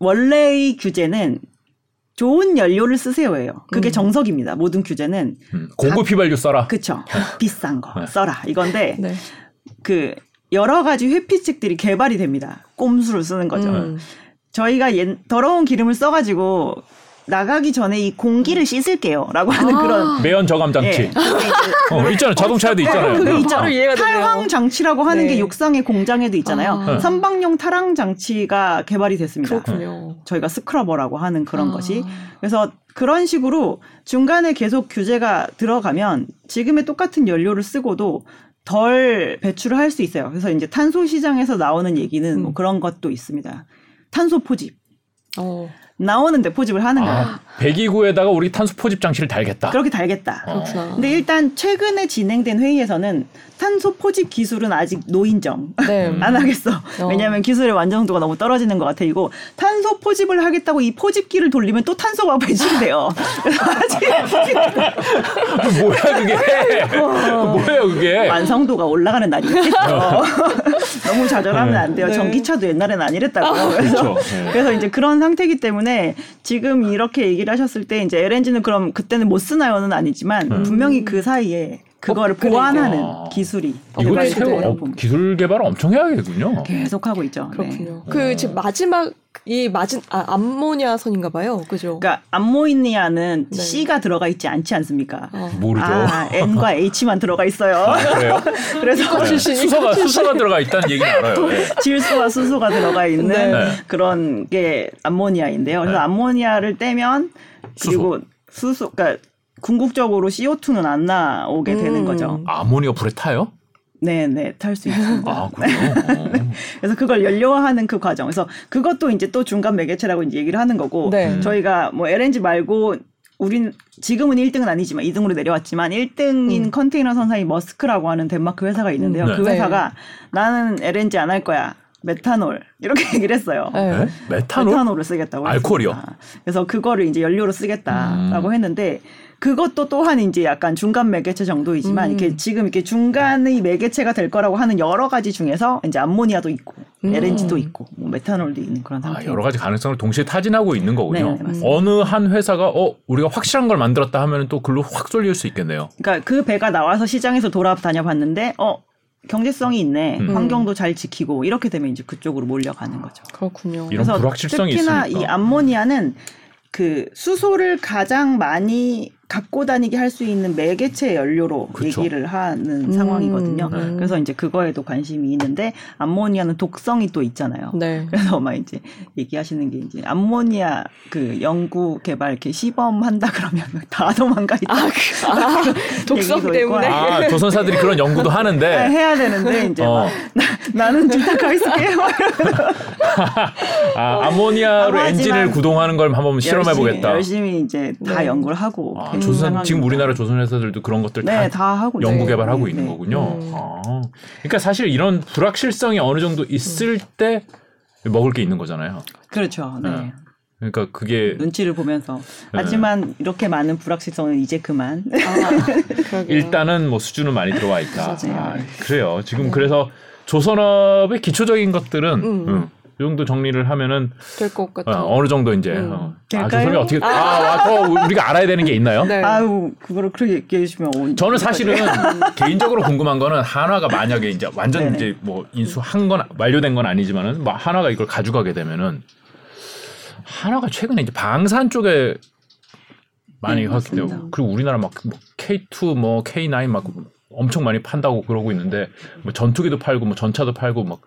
원래의 규제는 좋은 연료를 쓰세요예요. 그게 정석입니다. 모든 규제는 고급 휘발유 써라. 그렇죠. 비싼 거 써라 이건데 그 여러 가지 회피책들이 개발이 됩니다. 꼼수를 쓰는 거죠. 저희가 더러운 기름을 써가지고 나가기 전에 이 공기를 씻을게요라고 하는 그런 매연 저감 장치. 네. 있잖아요. 자동차에도 있잖아요. 그게 있잖아요. 탈황 장치라고 하는 게 육상의 공장에도 있잖아요. 선박용 탈황 장치가 개발이 됐습니다. 그렇군요. 저희가 스크러버라고 하는 그런 것이. 그래서 그런 식으로 중간에 계속 규제가 들어가면 지금의 똑같은 연료를 쓰고도 덜 배출을 할 수 있어요. 그래서 이제 탄소 시장에서 나오는 얘기는 뭐 그런 것도 있습니다. 탄소 포집. 나오는데 포집을 하는 거예요. 배기구에다가 우리 탄소 포집 장치를 달겠다. 그렇게 달겠다. 근데 일단 최근에 진행된 회의에서는 탄소 포집 기술은 아직 노인정 안 하겠어. 왜냐하면 기술의 완성도가 너무 떨어지는 것 같아. 이거 탄소 포집을 하겠다고 이 포집기를 돌리면 또 탄소가 배출돼요. 뭐야 그게? 뭐야 그게? 완성도가 올라가는 날이 있겠죠. 너무 좌절하면 안 돼요. 전기차도 옛날에는 안 이랬다고요. 그래서 이제 그런 상태이기 때문에. 지금 이렇게 얘기를 하셨을 때 이제 LNG는 그럼 그때는 못 쓰나요는 아니지만 분명히 그 사이에 그거를 보완하는 기술이 이거는 기술 개발을 엄청 해야겠군요. 계속하고 있죠. 그렇군요. 네. 그 지금 마지막 이 암모니아선인가 봐요. 그죠? 그러니까 암모니아는 C가 들어가 있지 않습니까? 모르죠. N과 H만 들어가 있어요. 그래요? 그래서 수소가 들어가 있다는 얘기는 알아요. 질소와 수소가 들어가 있는 그런 게 암모니아인데요. 그래서 암모니아를 떼면 그리고 수소 그러니까 궁극적으로 CO2는 안 나오게 되는 거죠. 암모니아 불에 타요? 네, 탈 수 있습니다. 그래요? 그래서 그걸 연료화하는 그 과정. 그래서 그것도 이제 또 중간 매개체라고 이제 얘기를 하는 거고, 저희가 뭐 LNG 말고 우린 지금은 1등은 아니지만 2등으로 내려왔지만 1등인 컨테이너 선사인 머스크라고 하는 덴마크 회사가 있는데요. 그 회사가 나는 LNG 안 할 거야. 메탄올 이렇게 얘기를 했어요. 네? 메탄올을 쓰겠다고. 알코올이요. 했습니다. 그래서 그거를 이제 연료로 쓰겠다라고 했는데. 그것도 또한 이제 약간 중간 매개체 정도이지만 이렇게 지금 이렇게 중간의 매개체가 될 거라고 하는 여러 가지 중에서 이제 암모니아도 있고 LNG도 있고 뭐 메탄올도 있는 그런 상태. 아, 여러 가지 가능성을 동시에 타진하고 있는 거군요. 네, 어느 한 회사가 우리가 확실한 걸 만들었다 하면 또 글로 확 쏠릴 수 있겠네요. 그러니까 그 배가 나와서 시장에서 돌아다녀봤는데 경제성이 있네, 환경도 잘 지키고 이렇게 되면 이제 그쪽으로 몰려가는 거죠. 그렇군요. 이런 불확실성이 있으니까. 특히나 이 암모니아는 그 수소를 가장 많이 갖고 다니게 할 수 있는 매개체 연료로 그쵸. 얘기를 하는 상황이거든요. 그래서 이제 그거에도 관심이 있는데 암모니아는 독성이 또 있잖아요. 네. 그래서 막 이제 얘기하시는 게 이제 암모니아 그 연구 개발 이렇게 시범한다 그러면 다 도망가 있다. 독성 때문에. 아, 조선사들이 그런 연구도 하는데 해야 되는데 이제 나는 주탁하겠어요. 암모니아로 엔진을 구동하는 걸 한번 실험해보겠다. 열심히 이제 다 연구를 하고. 아, 조선 지금 우리나라 조선 회사들도 그런 것들 다 하고 연구 개발하고 있는 거군요. 아, 그러니까 사실 이런 불확실성이 어느 정도 있을 때 먹을 게 있는 거잖아요. 그렇죠. 네. 네. 그러니까 그게 눈치를 보면서 하지만 이렇게 많은 불확실성은 이제 그만. 일단은 뭐 수주는 많이 들어와 있다. 아, 그래요. 지금 그래서 조선업의 기초적인 것들은. 이 정도 정리를 하면은 될 것 같아요. 어느 정도 이제 조선이 어떻게 우리가 알아야 되는 게 있나요? 네. 아유 그거를 그렇게 얘기해 주시면 저는 사실은 개인적으로 궁금한 거는 한화가 만약에 이제 완전 네네. 이제 뭐 인수한 건 완료된 건 아니지만은 뭐 한화가 이걸 가져가게 되면은 한화가 최근에 이제 방산 쪽에 많이 했기 때문에 그리고 우리나라 막 K2 뭐 K9 막 엄청 많이 판다고 그러고 있는데 뭐 전투기도 팔고 뭐 전차도 팔고 막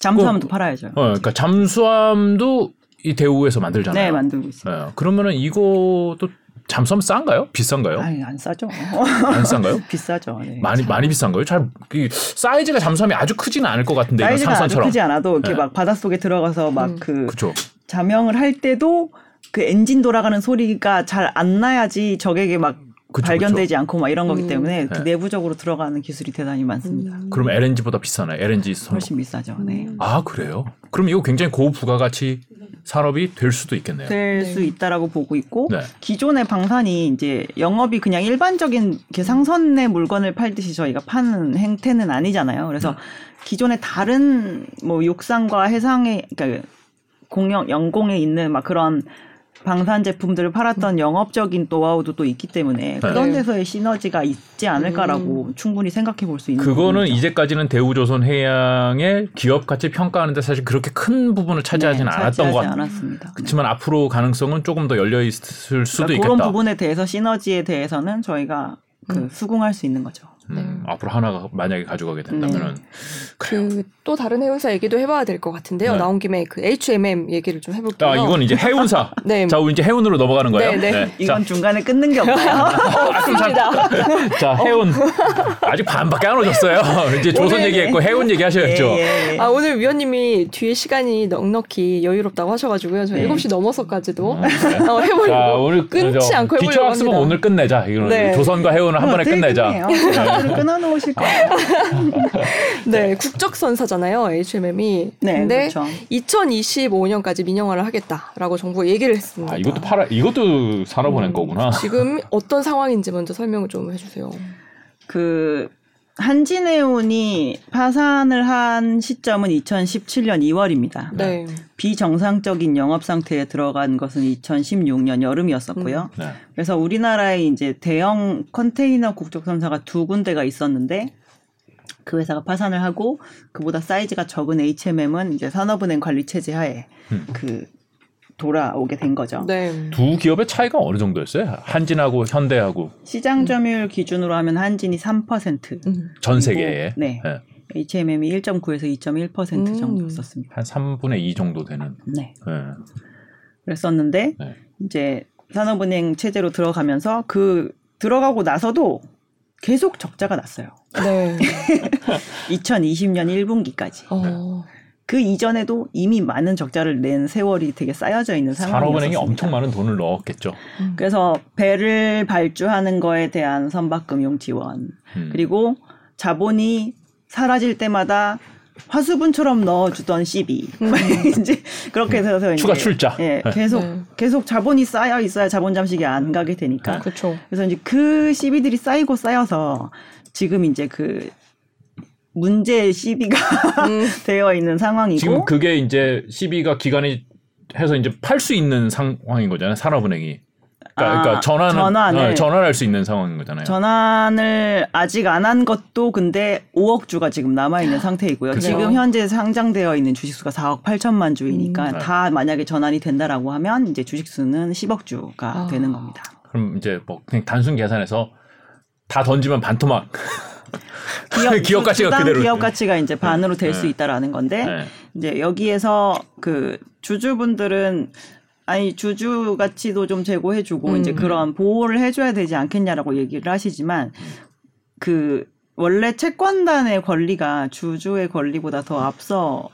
잠수함도 팔아야죠. 그러니까 잠수함도 이 대우에서 만들잖아요. 네, 만들고 있어요. 그러면은 이것도 잠수함 싼가요? 비싼가요? 아니, 안 싸죠. 안 싼가요? 비싸죠. 네, 많이 비싼 거예요? 사이즈가 잠수함이 아주 크지는 않을 것 같은데 사이즈가 상선처럼. 아주 크지 않아도 이렇게 막 바닷속에 들어가서 막 잠영을 할 때도 그 엔진 돌아가는 소리가 잘 안 나야지 적에게 막 발견되지 않고 막 이런 거기 때문에 그 내부적으로 들어가는 기술이 대단히 많습니다. 그럼 LNG보다 비싸나요? LNG 선호. 훨씬 비싸죠. 네. 아 그래요? 그럼 이거 굉장히 고부가가치 산업이 될 수도 있겠네요. 될 수 있다라고 보고 있고 기존의 방산이 이제 영업이 그냥 일반적인 상선의 물건을 팔듯이 저희가 파는 행태는 아니잖아요. 그래서 기존의 다른 뭐 육상과 해상의 그러니까 영공에 있는 막 그런 방산 제품들을 팔았던 영업적인 노하우도 또 있기 때문에 그런 데서의 시너지가 있지 않을까라고 충분히 생각해 볼 수 있는 그거는 부분이죠. 이제까지는 대우조선 해양의 기업 가치 평가하는데 사실 그렇게 큰 부분을 차지하지는 않았던 것 같습니다. 그렇지만 앞으로 가능성은 조금 더 열려 있을 수도 있겠다. 그런 부분에 대해서 시너지에 대해서는 저희가 수긍할 수 있는 거죠. 앞으로 하나가 만약에 가져가게 된다면은 또 다른 해운사 얘기도 해봐야 될 것 같은데요. 나온 김에 그 HMM 얘기를 좀 해볼게요. 아 이건 이제 해운사. 네. 자 이제 해운으로 넘어가는 거예요. 네. 네. 이건 자. 중간에 끊는 게 없어요. 없습니다. 자 해운 아직 반밖에 안 오셨어요. 이제 조선 얘기했고 해운 얘기하셔야죠. 아 오늘 위원님이 뒤에 시간이 넉넉히 여유롭다고 하셔가지고요. 저 7시 넘어서까지도 해보려고. 자 오늘 끊지 않고 해보려고 합니다. 기초 학습은 오늘 끝내자. 이거는 조선과 해운을 한 번에 끝내자. 끊어놓으실 거예요. 네, 국적선사잖아요. HMM이. 네, 근데 그렇죠. 2025년까지 민영화를 하겠다라고 정부가 얘기를 했습니다. 아, 이것도 이것도 산업은행 거구나. 지금 어떤 상황인지 먼저 설명을 좀 해주세요. 그 한진해운이 파산을 한 시점은 2017년 2월입니다. 네. 비정상적인 영업 상태에 들어간 것은 2016년 여름이었었고요. 그래서 우리나라에 이제 대형 컨테이너 국적선사가 두 군데가 있었는데 그 회사가 파산을 하고 그보다 사이즈가 적은 HMM은 이제 산업은행 관리 체제 하에 돌아오게 된 거죠. 네. 두 기업의 차이가 어느 정도였어요? 한진하고 현대하고. 시장 점유율 기준으로 하면 한진이 3%. 전 세계에. 네. HMM이 1.9에서 2.1% 정도였었습니다. 한 3분의 2 정도 되는. 네. 그랬었는데 이제 산업은행 체제로 들어가면서 들어가고 나서도 계속 적자가 났어요. 네. 2020년 1분기까지. 그 이전에도 이미 많은 적자를 낸 세월이 되게 쌓여져 있는 상황이었습니다. 산업은행이 엄청 많은 돈을 넣었겠죠. 그래서 배를 발주하는 거에 대한 선박금융 지원 그리고 자본이 사라질 때마다 화수분처럼 넣어주던 시비 이제 그렇게 해서 추가 출자 계속 자본이 쌓여 있어야 자본 잠식이 안 가게 되니까 그래서 이제 그 시비들이 쌓이고 쌓여서 지금 이제 문제의 시비가 되어 있는 상황이고 지금 그게 이제 시비가 기간이 해서 이제 팔 수 있는 상황인 거잖아요. 산업은행이. 그러니까 전환할 수 있는 상황인 거잖아요. 전환을 아직 안 한 것도 근데 5억 주가 지금 남아있는 상태이고요. 그래요? 지금 현재 상장되어 있는 주식수가 4억 8천만 주이니까 다 만약에 전환이 된다라고 하면 이제 주식수는 10억 주가 되는 겁니다. 그럼 이제 뭐 그냥 단순 계산해서 다 던지면 반토막. 기업 가치가 그대로. 기업 가치가 이제 반으로 될 수 있다라는 건데 이제 여기에서 그 주주분들은 아니 주주 가치도 좀 제고해주고 이제 그런 보호를 해줘야 되지 않겠냐라고 얘기를 하시지만 그 원래 채권단의 권리가 주주의 권리보다 더 앞서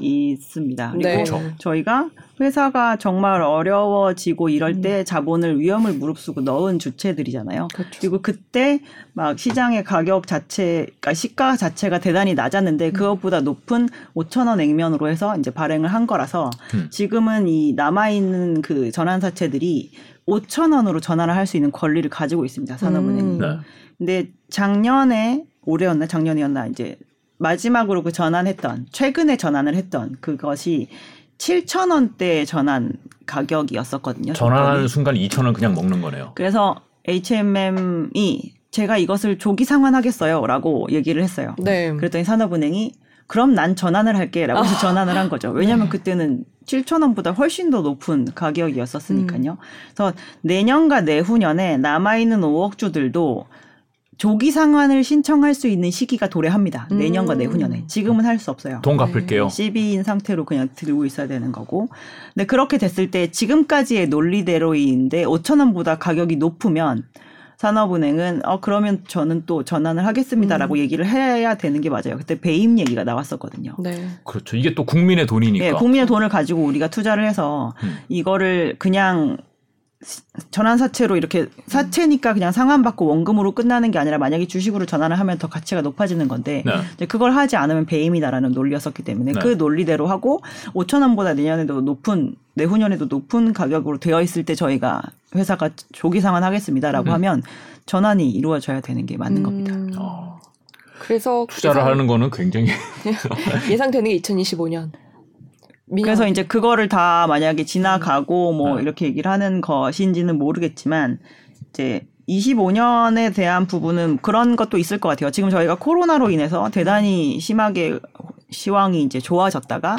있습니다. 그리고 네. 저희가 회사가 정말 어려워지고 이럴 때 자본을 위험을 무릅쓰고 넣은 주체들이잖아요. 그렇죠. 그리고 그때 막 시장의 가격 자체, 그러니까 시가 자체가 대단히 낮았는데 그것보다 높은 5,000원 액면으로 해서 이제 발행을 한 거라서 지금은 이 남아있는 그 전환사채들이 5,000원으로 전환을 할 수 있는 권리를 가지고 있습니다. 산업은행이. 네. 근데 작년이었나 이제 마지막으로 그 전환했던 최근에 전환을 했던 그것이 7,000원대 전환 가격이었었거든요. 전환하는 순간 2,000원 그냥 먹는 거네요. 그래서 HMM이 제가 이것을 조기 상환하겠어요 라고 얘기를 했어요. 네. 그랬더니 산업은행이 그럼 난 전환을 할게 라고 해서 전환을 한 거죠. 왜냐하면 그때는 7,000원보다 훨씬 더 높은 가격이었었으니까요. 그래서 내년과 내후년에 남아있는 5억주들도 조기 상환을 신청할 수 있는 시기가 도래합니다. 내년과 내후년에. 지금은 할 수 없어요. 돈 갚을게요. CB인 상태로 그냥 들고 있어야 되는 거고. 근데 그렇게 됐을 때 지금까지의 논리대로인데 5,000원보다 가격이 높으면 산업은행은 그러면 저는 또 전환을 하겠습니다라고 얘기를 해야 되는 게 맞아요. 그때 배임 얘기가 나왔었거든요. 네. 그렇죠. 이게 또 국민의 돈이니까. 네, 국민의 돈을 가지고 우리가 투자를 해서 이거를 그냥 전환사채로 이렇게 사채니까 그냥 상환받고 원금으로 끝나는 게 아니라 만약에 주식으로 전환을 하면 더 가치가 높아지는 건데 네. 그걸 하지 않으면 배임이다라는 논리였었기 때문에 네. 그 논리대로 하고 5,000원보다 내년에도 높은 내후년에도 높은 가격으로 되어 있을 때 저희가 회사가 조기 상환하겠습니다라고 하면 전환이 이루어져야 되는 게 맞는 겁니다. 그래서 투자를 하는 거는 굉장히 예상되는 게 2025년 그래서 이제 그거를 다 만약에 지나가고 뭐 이렇게 얘기를 하는 것인지는 모르겠지만 이제 25년에 대한 부분은 그런 것도 있을 것 같아요. 지금 저희가 코로나로 인해서 대단히 심하게 시황이 이제 좋아졌다가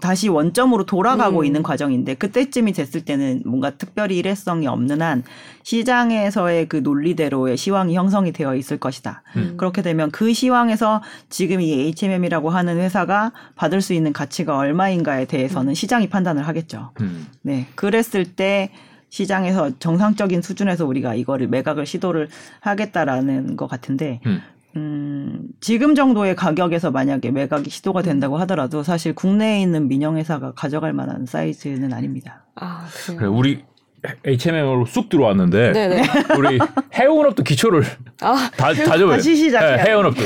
다시 원점으로 돌아가고 있는 과정인데 그때쯤이 됐을 때는 뭔가 특별히 일회성이 없는 한 시장에서의 그 논리대로의 시황이 형성이 되어 있을 것이다. 그렇게 되면 그 시황에서 지금 이 HMM이라고 하는 회사가 받을 수 있는 가치가 얼마인가에 대해서는 시장이 판단을 하겠죠. 네, 그랬을 때 시장에서 정상적인 수준에서 우리가 이거를 매각을 시도를 하겠다라는 것 같은데 지금 정도의 가격에서 만약에 매각이 시도가 된다고 하더라도 사실 국내에 있는 민영회사가 가져갈 만한 사이즈는 아닙니다. 아, 그래, 우리 HMM으로 쑥 들어왔는데 네네. 우리 해운업도 기초를 다 줘봐요. 다시 시작해요. 네, 해운업도.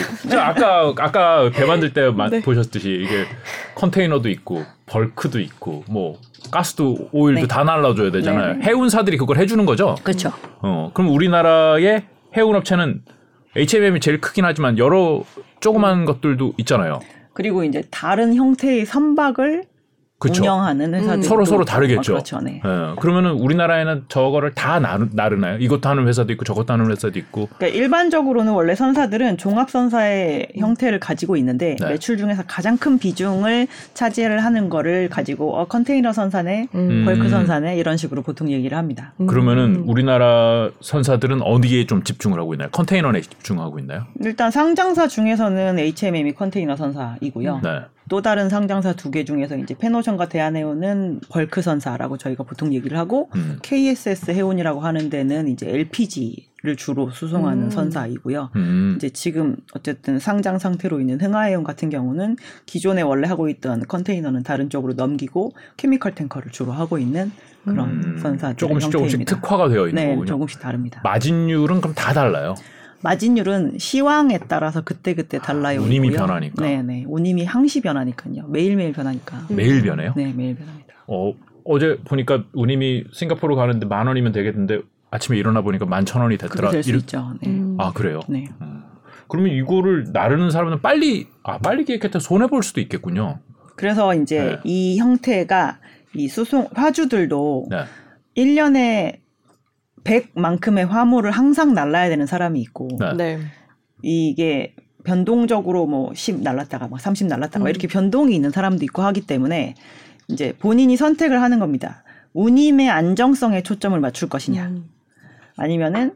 아까 배 만들 때 네. 보셨듯이 이게 컨테이너도 있고 벌크도 있고 뭐 가스도 오일도 네. 다 날라줘야 되잖아요. 네. 해운사들이 그걸 해주는 거죠. 그렇죠. 그럼 우리나라의 해운업체는 HMM이 제일 크긴 하지만 여러 조그만 것들도 있잖아요. 그리고 이제 다른 형태의 선박을 그쵸. 운영하는 회사들 서로 다르겠죠. 그렇죠. 네. 네. 그러면은 우리나라에는 저거를 다 나르나요? 이것도 하는 회사도 있고 저것도 하는 회사도 있고. 그러니까 일반적으로는 원래 선사들은 종합선사의 형태를 가지고 있는데 네. 매출 중에서 가장 큰 비중을 차지를 하는 거를 가지고 컨테이너 선사네, 벌크 선사네 이런 식으로 보통 얘기를 합니다. 그러면은 우리나라 선사들은 어디에 좀 집중을 하고 있나요? 컨테이너에 집중하고 있나요? 일단 상장사 중에서는 HMM이 컨테이너 선사이고요. 네. 또 다른 상장사 2개 중에서 이제 페노션과 대한해운은 벌크 선사라고 저희가 보통 얘기를 하고 KSS 해운이라고 하는 데는 이제 LPG를 주로 수송하는 선사이고요. 이제 지금 어쨌든 상장 상태로 있는 흥하해운 같은 경우는 기존에 원래 하고 있던 컨테이너는 다른 쪽으로 넘기고 케미컬 탱커를 주로 하고 있는 그런 선사 조금씩 특화가 되어 있는 거군요. 네, 조금씩 다릅니다. 마진율은 그럼 다 달라요? 마진율은 시황에 따라서 그때그때 달라요. 운임이 변하니까. 네네. 운임이 항시 변하니까요. 매일매일 변하니까. 매일 변해요? 네, 매일 변합니다. 어제 보니까 운임이 싱가포르 가는데 10,000원이면 되겠는데 아침에 일어나 보니까 11,000원이 됐더라. 그렇게 될 수 있죠. 네. 아, 그래요? 네. 그러면 이거를 나르는 사람은 빨리 계획했다 손해볼 수도 있겠군요. 그래서 이제 네. 이 형태가 이 수송 화주들도 네. 1년에 100만큼의 화물을 항상 날라야 되는 사람이 있고 네. 이게 변동적으로 뭐 10 날랐다가 막 30 날랐다가 이렇게 변동이 있는 사람도 있고 하기 때문에 이제 본인이 선택을 하는 겁니다. 운임의 안정성에 초점을 맞출 것이냐 아니면은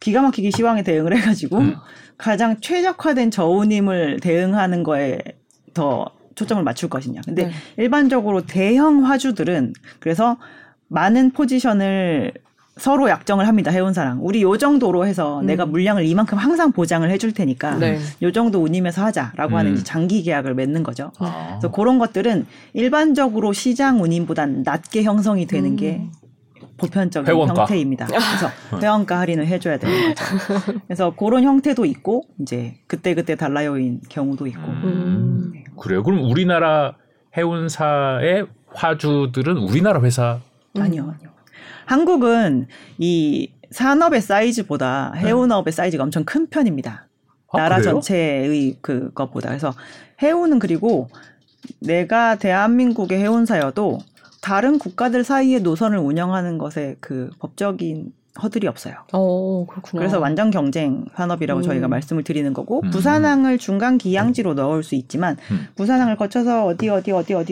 기가 막히게 시황에 대응을 해가지고 가장 최적화된 저운임을 대응하는 거에 더 초점을 맞출 것이냐. 근데 일반적으로 대형 화주들은 그래서 많은 포지션을 서로 약정을 합니다. 해운사랑. 우리 요 정도로 해서 내가 물량을 이만큼 항상 보장을 해줄 테니까 요 정도 운임에서 하자라고 하는 장기 계약을 맺는 거죠. 아. 그래서 그런 것들은 일반적으로 시장 운임보단 낮게 형성이 되는 게 보편적인 회원가. 형태입니다. 그래서 회원가 할인을 해줘야 되는 거죠. 그래서 그런 형태도 있고 이제 그때그때 달라요인 경우도 있고. 네. 그래요. 그럼 우리나라 해운사의 화주들은 우리나라 회사? 아니요. 한국은 이 산업의 사이즈보다 해운업의 사이즈가 엄청 큰 편입니다. 아, 나라 그래요? 전체의 그것보다. 그래서 해운은 그리고 내가 대한민국의 해운사여도 다른 국가들 사이의 노선을 운영하는 것에 그 법적인 허들이 없어요. 오, 그렇구나. 그래서 완전 경쟁 산업이라고 저희가 말씀을 드리는 거고 부산항을 중간 기항지로 넣을 수 있지만 부산항을 거쳐서 어디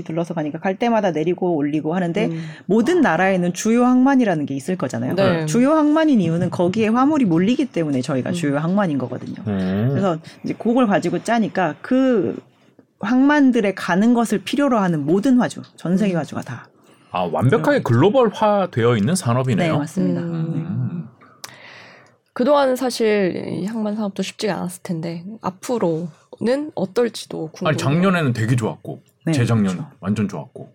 들러서 가니까 갈 때마다 내리고 올리고 하는데 모든 나라에는 주요 항만이라는 게 있을 거잖아요. 네. 주요 항만인 이유는 거기에 화물이 몰리기 때문에 저희가 주요 항만인 거거든요. 그래서 이제 그걸 가지고 짜니까 그 항만들의 가는 것을 필요로 하는 모든 화주, 전 세계 화주가 다. 아, 완벽하게 글로벌화 되어 있는 산업이네요. 네, 맞습니다. 그동안 사실 항만 산업도 쉽지가 않았을 텐데 앞으로는 어떨지도 궁금해요. 아니, 작년에는 되게 좋았고 재작년 그렇죠. 완전 좋았고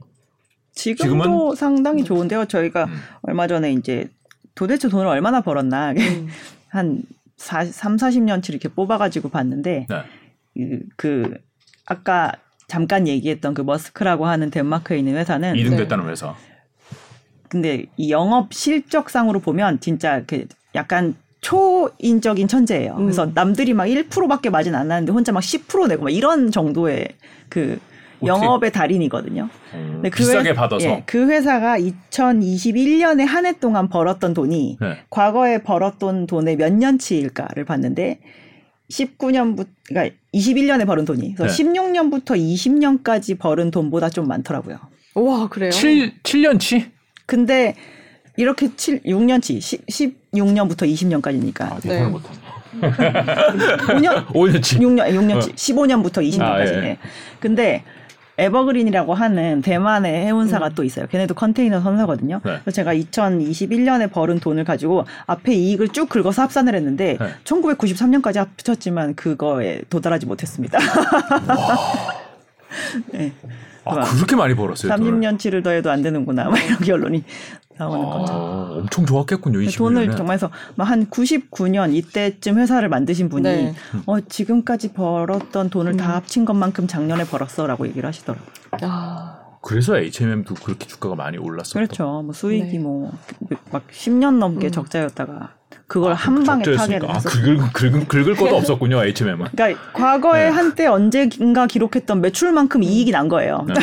지금은 상당히 좋은데요. 저희가 얼마 전에 이제 도대체 돈을 얼마나 벌었나 한 30-40년치 이렇게 뽑아가지고 봤는데 네. 그 아까 잠깐 얘기했던 그 머스크라고 하는 덴마크에 있는 회사는 2등 됐다는 회사. 근데 이 영업 실적상으로 보면 진짜 그 약간 초인적인 천재예요. 그래서 남들이 막 1%밖에 마진 안 나는데 혼자 막 10% 내고 막 이런 정도의 그 영업의 달인이거든요. 근데 그 비싸게 받아서. 예, 그 회사가 2021년에 한 해 동안 벌었던 돈이 과거에 벌었던 돈의 몇 년치일까를 봤는데 19년부터 그러니까 21년에 벌은 돈이 그래서 16년부터 20년까지 벌은 돈보다 좀 많더라고요. 와, 그래요? 7년치? 근데 이렇게 6년치 16년부터 20년까지니까 아, 네. 5년치 15년부터 20년까지 네. 근데 에버그린이라고 하는 대만의 해운사가 또 있어요. 걔네도 컨테이너 선사거든요. 네. 그래서 제가 2021년에 벌은 돈을 가지고 앞에 이익을 쭉 긁어서 합산을 했는데 1993년까지 합쳤지만 그거에 도달하지 못했습니다. 네. 아, 그렇게 많이 벌었어요. 30년치를 더해도 안 되는구나. 막 이런 결론이 나오는 거죠. 엄청 좋았겠군요. 20년에. 돈을 정말 해서 막 한 99년 이때쯤 회사를 만드신 분이 네. 지금까지 벌었던 돈을 다 합친 것만큼 작년에 벌었어 라고 얘기를 하시더라고요. 아. 그래서 HMM도 그렇게 주가가 많이 올랐었죠. 그렇죠. 뭐 수익이 네. 뭐 막 10년 넘게 적자였다가 그걸 한 방에 타겟을 했었어요. 아, 긁을 것도 없었군요. HMM은. 그러니까 과거에 네. 한때 언제인가 기록했던 매출만큼 이익이 난 거예요. 네.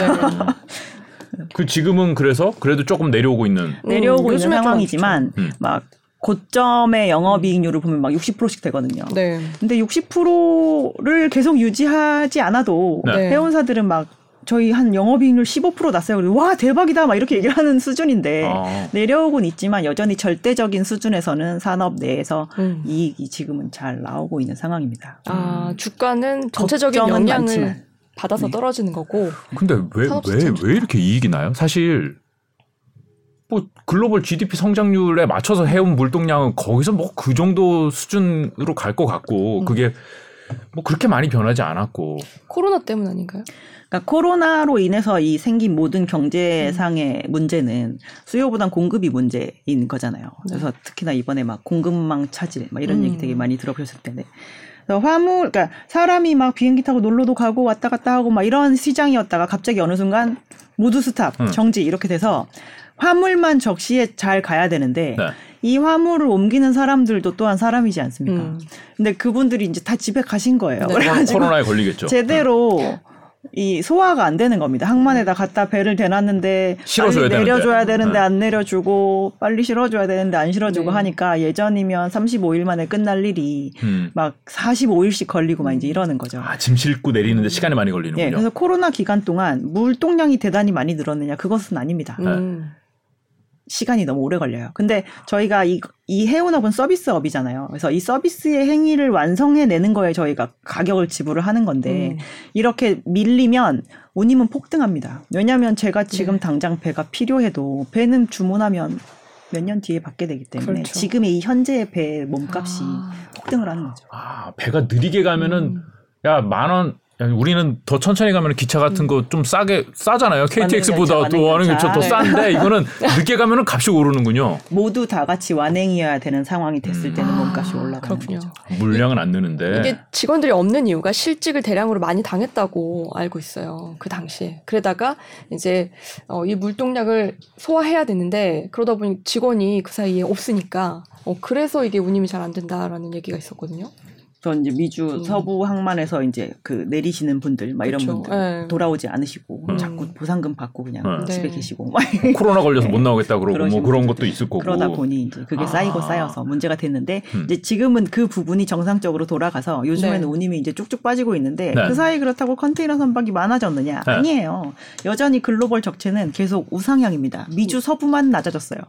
그 지금은 그래서 그래도 조금 내려오고 있는 있는 상황이지만 막 고점의 영업이익률을 보면 막 60%씩 되거든요. 네. 근데 60%를 계속 유지하지 않아도 네. 회원사들은 막 저희 한 영업이익률 15% 났어요. 와, 대박이다. 막 이렇게 얘기를 하는 수준인데 내려오곤 있지만 여전히 절대적인 수준에서는 산업 내에서 이익이 지금은 잘 나오고 있는 상황입니다. 아, 주가는 전체적인 영향을 많지만. 받아서 떨어지는 거고. 근데 왜 이렇게 이익이 나요? 사실 뭐 글로벌 GDP 성장률에 맞춰서 해운 물동량은 거기서 뭐 그 정도 수준으로 갈 것 같고 그게 뭐 그렇게 많이 변하지 않았고. 코로나 때문 아닌가요? 그러니까 코로나로 인해서 이 생긴 모든 경제상의 문제는 수요보단 공급이 문제인 거잖아요. 그래서 특히나 이번에 막 공급망 차질 막 이런 얘기 되게 많이 들어보셨을 텐데. 그래서 화물, 그러니까 사람이 막 비행기 타고 놀러도 가고 왔다 갔다 하고 막 이런 시장이었다가 갑자기 어느 순간 모두 스탑, 정지 이렇게 돼서 화물만 적시에 잘 가야 되는데 네. 이 화물을 옮기는 사람들도 또한 사람이지 않습니까? 근데 그분들이 이제 다 집에 가신 거예요. 네. 그래가지고 코로나에 걸리겠죠. 제대로 네. 이 소화가 안 되는 겁니다. 항만에다 갖다 배를 대놨는데 빨리 내려줘야 되는데 안 내려주고 빨리 실어줘야 되는데 안 실어주고 하니까 예전이면 35일 만에 끝날 일이 막 45일씩 걸리고 막 이제 이러는 거죠. 아, 짐 싣고 내리는데 시간이 많이 걸리는군요. 네, 그래서 코로나 기간 동안 물동량이 대단히 많이 늘었느냐 그것은 아닙니다. 시간이 너무 오래 걸려요. 근데 저희가 이 해운업은 서비스업이잖아요. 그래서 이 서비스의 행위를 완성해내는 거에 저희가 가격을 지불을 하는 건데 이렇게 밀리면 운임은 폭등합니다. 왜냐하면 제가 지금 당장 배가 필요해도 배는 주문하면 몇 년 뒤에 받게 되기 때문에 그렇죠. 지금의 이 현재의 배의 몸값이 폭등을 하는 거죠. 아, 배가 느리게 가면은 야, 10,000원 우리는 더 천천히 가면 기차 같은 거 좀 싸잖아요. KTX보다 또 하는 게 더 싼데 이거는 늦게 가면 값이 오르는군요. 모두 다 같이 완행이어야 되는 상황이 됐을 때는 몸값이 올라가는 그렇군요. 거죠. 물량은 안 느는데. 이게 직원들이 없는 이유가 실직을 대량으로 많이 당했다고 알고 있어요. 그 당시에. 그러다가 이제 이 물동량을 소화해야 되는데 그러다 보니 직원이 그 사이에 없으니까 그래서 이게 운임이 잘 안 된다라는 얘기가 있었거든요. 전 이제 미주 서부 항만에서 이제 그 내리시는 분들 막 그렇죠. 이런 분들 네. 돌아오지 않으시고 자꾸 보상금 받고 그냥 네. 집에 계시고 막 코로나 걸려서 못 나오겠다 그러고 뭐 그런 것도 있을 거고 그러다 보니 이제 그게 쌓이고 쌓여서 문제가 됐는데 이제 지금은 그 부분이 정상적으로 돌아가서 요즘에는 네. 운임이 이제 쭉쭉 빠지고 있는데 네. 그 사이 그렇다고 컨테이너 선박이 많아졌느냐 네. 아니에요. 여전히 글로벌 적체는 계속 우상향입니다. 미주 서부만 낮아졌어요.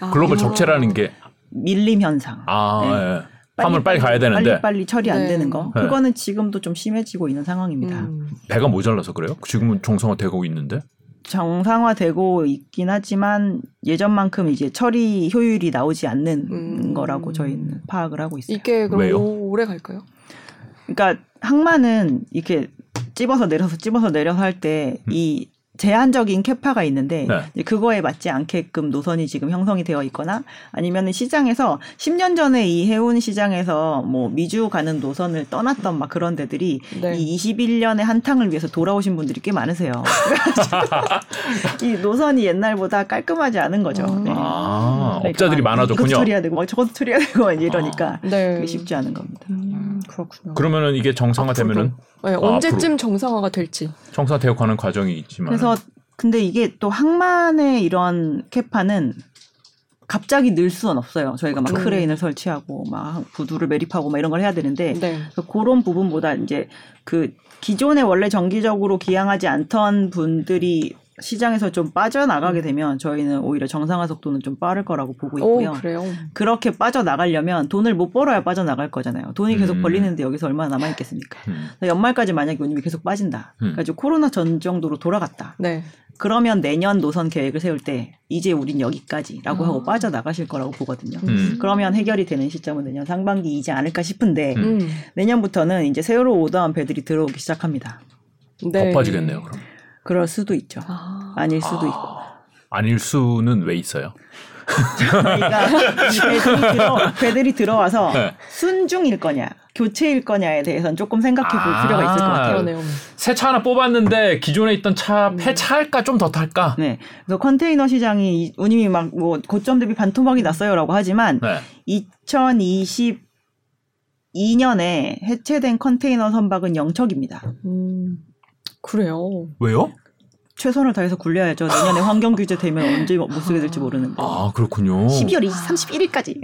아, 글로벌 적체라는 게 밀림 현상. 아 네. 예. 화물 빨리 가야 되는데 빨리 처리 안 되는 거 그거는 지금도 좀 심해지고 있는 상황입니다. 배가 모자라서 그래요? 지금은 정상화되고 있는데? 정상화되고 있긴 하지만 예전만큼 이제 처리 효율이 나오지 않는 거라고 저희는 파악을 하고 있어요. 이게 그럼 왜요? 오래 갈까요? 그러니까 항만은 이렇게 찝어서 내려서 할 때 이 제한적인 캐파가 있는데 네. 그거에 맞지 않게끔 노선이 지금 형성이 되어 있거나 아니면 시장에서 10년 전에 이 해운 시장에서 뭐 미주 가는 노선을 떠났던 막 그런 데들이 네. 이 21년의 한탕을 위해서 돌아오신 분들이 꽤 많으세요. 이 노선이 옛날보다 깔끔하지 않은 거죠. 네. 아, 그러니까 업자들이 많아졌군요. 이것도 처리해야 되고 저것도 처리해야 되고 이러니까 네. 그게 쉽지 않은 겁니다. 그렇군요. 그러면은 이게 정상화되면은 네, 언제쯤 앞으로. 정상화가 될지. 정상화되어 가는 과정이 있지만. 그래서 근데 이게 또 항만의 이런 캐파는 갑자기 늘 수는 없어요. 저희가 막 크레인을 설치하고 막 부두를 매립하고 막 이런 걸 해야 되는데 네. 그런 부분보다 이제 그 기존에 원래 정기적으로 기항하지 않던 분들이 시장에서 좀 빠져나가게 되면 저희는 오히려 정상화 속도는 좀 빠를 거라고 보고 있고요. 오, 그래요? 그렇게 빠져나가려면 돈을 못 벌어야 빠져나갈 거잖아요. 돈이 계속 벌리는데 여기서 얼마나 남아있겠습니까? 연말까지 만약에 운임이 계속 빠진다. 그래가지고 코로나 전 정도로 돌아갔다. 네. 그러면 내년 노선 계획을 세울 때 이제 우린 여기까지라고 하고 빠져나가실 거라고 보거든요. 그러면 해결이 되는 시점은 내년 상반기이지 않을까 싶은데 내년부터는 이제 새로 오던 배들이 들어오기 시작합니다. 네. 더 빠지겠네요. 그럼. 그럴 수도 있죠. 아닐 수도 있고. 아닐 수는 왜 있어요? 그러니까 배들이 들어와서 네. 순중일 거냐 교체일 거냐에 대해서는 조금 생각해 볼 필요가 있을 것 같아요. 새 차 하나 뽑았는데 기존에 있던 차 폐차할까 좀 더 탈까? 네. 그래서 컨테이너 시장이 운임이 막 뭐 고점 대비 반토막이 났어요라고 하지만 네. 2022년에 해체된 컨테이너 선박은 0척입니다. 그래요. 왜요? 최선을 다해서 굴려야죠. 내년에 환경 규제 되면 언제 못 쓰게 될지 모르는데. 아, 그렇군요. 12월 31일까지.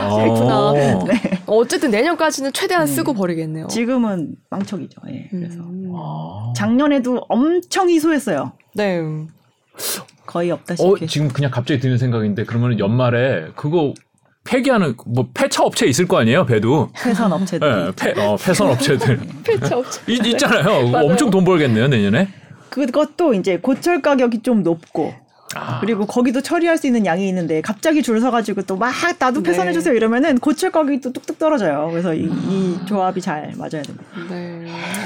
아, 네. 어쨌든 내년까지는 최대한 쓰고 버리겠네요. 지금은 망척이죠. 예. 그래서 작년에도 엄청 희소했어요. 네. 거의 없다시피. 지금 그냥 갑자기 드는 생각인데 그러면 연말에 그거 폐기하는 뭐 폐차 업체 있을 거 아니에요, 배도. 폐선 업체들. 네, 폐선 업체들. 폐차 업체. 있잖아요. 엄청 돈 벌겠네요, 내년에. 그것도 이제 고철 가격이 좀 높고. 그리고 거기도 처리할 수 있는 양이 있는데 갑자기 줄 서가지고 또 막 나도 폐선해 주세요 이러면은 고철 가격이 또 뚝뚝 떨어져요. 그래서 이 조합이 잘 맞아야 됩니다. 네.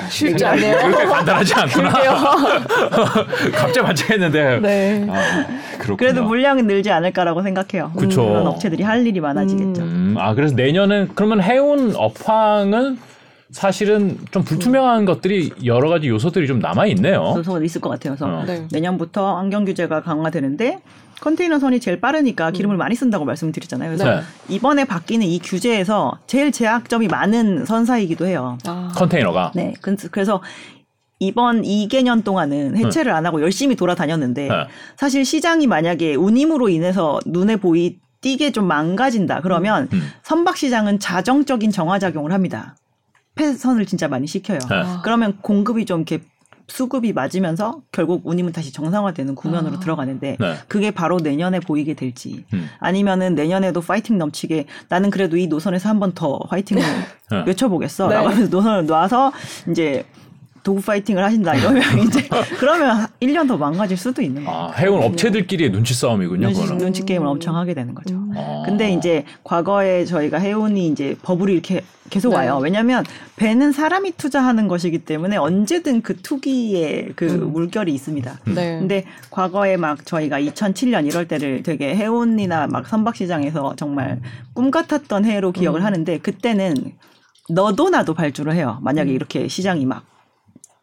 쉽지 않네요. 그렇게 간단하지 않구나. 갑자기 반짝했는데. 네. 아, 그래도 물량은 늘지 않을까라고 생각해요. 그쵸. 그런 업체들이 할 일이 많아지겠죠. 그래서 내년은 그러면 해운 업황은 사실은 좀 불투명한 것들이 여러 가지 요소들이 좀 남아있네요. 요소가 있을 것 같아요. 그래서 네. 내년부터 환경 규제가 강화되는데 컨테이너선이 제일 빠르니까 기름을 많이 쓴다고 말씀드렸잖아요. 그래서 네. 이번에 바뀌는 이 규제에서 제일 제약점이 많은 선사이기도 해요. 아. 컨테이너가? 네. 그래서 이번 2개년 동안은 해체를 안 하고 열심히 돌아다녔는데 사실 시장이 만약에 운임으로 인해서 눈에 띄게 좀 망가진다. 그러면 선박 시장은 자정적인 정화작용을 합니다. 폐선을 진짜 많이 시켜요. 아. 그러면 공급이 좀 이렇게 수급이 맞으면서 결국 운임은 다시 정상화되는 국면으로 들어가는데 네. 그게 바로 내년에 보이게 될지 아니면은 내년에도 파이팅 넘치게 나는 그래도 이 노선에서 한 번 더 파이팅을 외쳐보겠어. 네. 라면서 노선을 놔서 이제 도구 파이팅을 하신다 이러면 이제 그러면 1년 더 망가질 수도 있는 거예요. 아, 해운 업체들끼리의 눈치 싸움이군요. 눈치 게임을 엄청 하게 되는 거죠. 근데 이제 과거에 저희가 해운이 이제 버블이 이렇게 계속 네. 와요. 왜냐하면 배는 사람이 투자하는 것이기 때문에 언제든 그 투기의 그 물결이 있습니다. 네. 근데 과거에 막 저희가 2007년 이럴 때를 되게 해운이나 막 선박시장에서 정말 꿈 같았던 해로 기억을 하는데 그때는 너도 나도 발주를 해요. 만약에 이렇게 시장이 막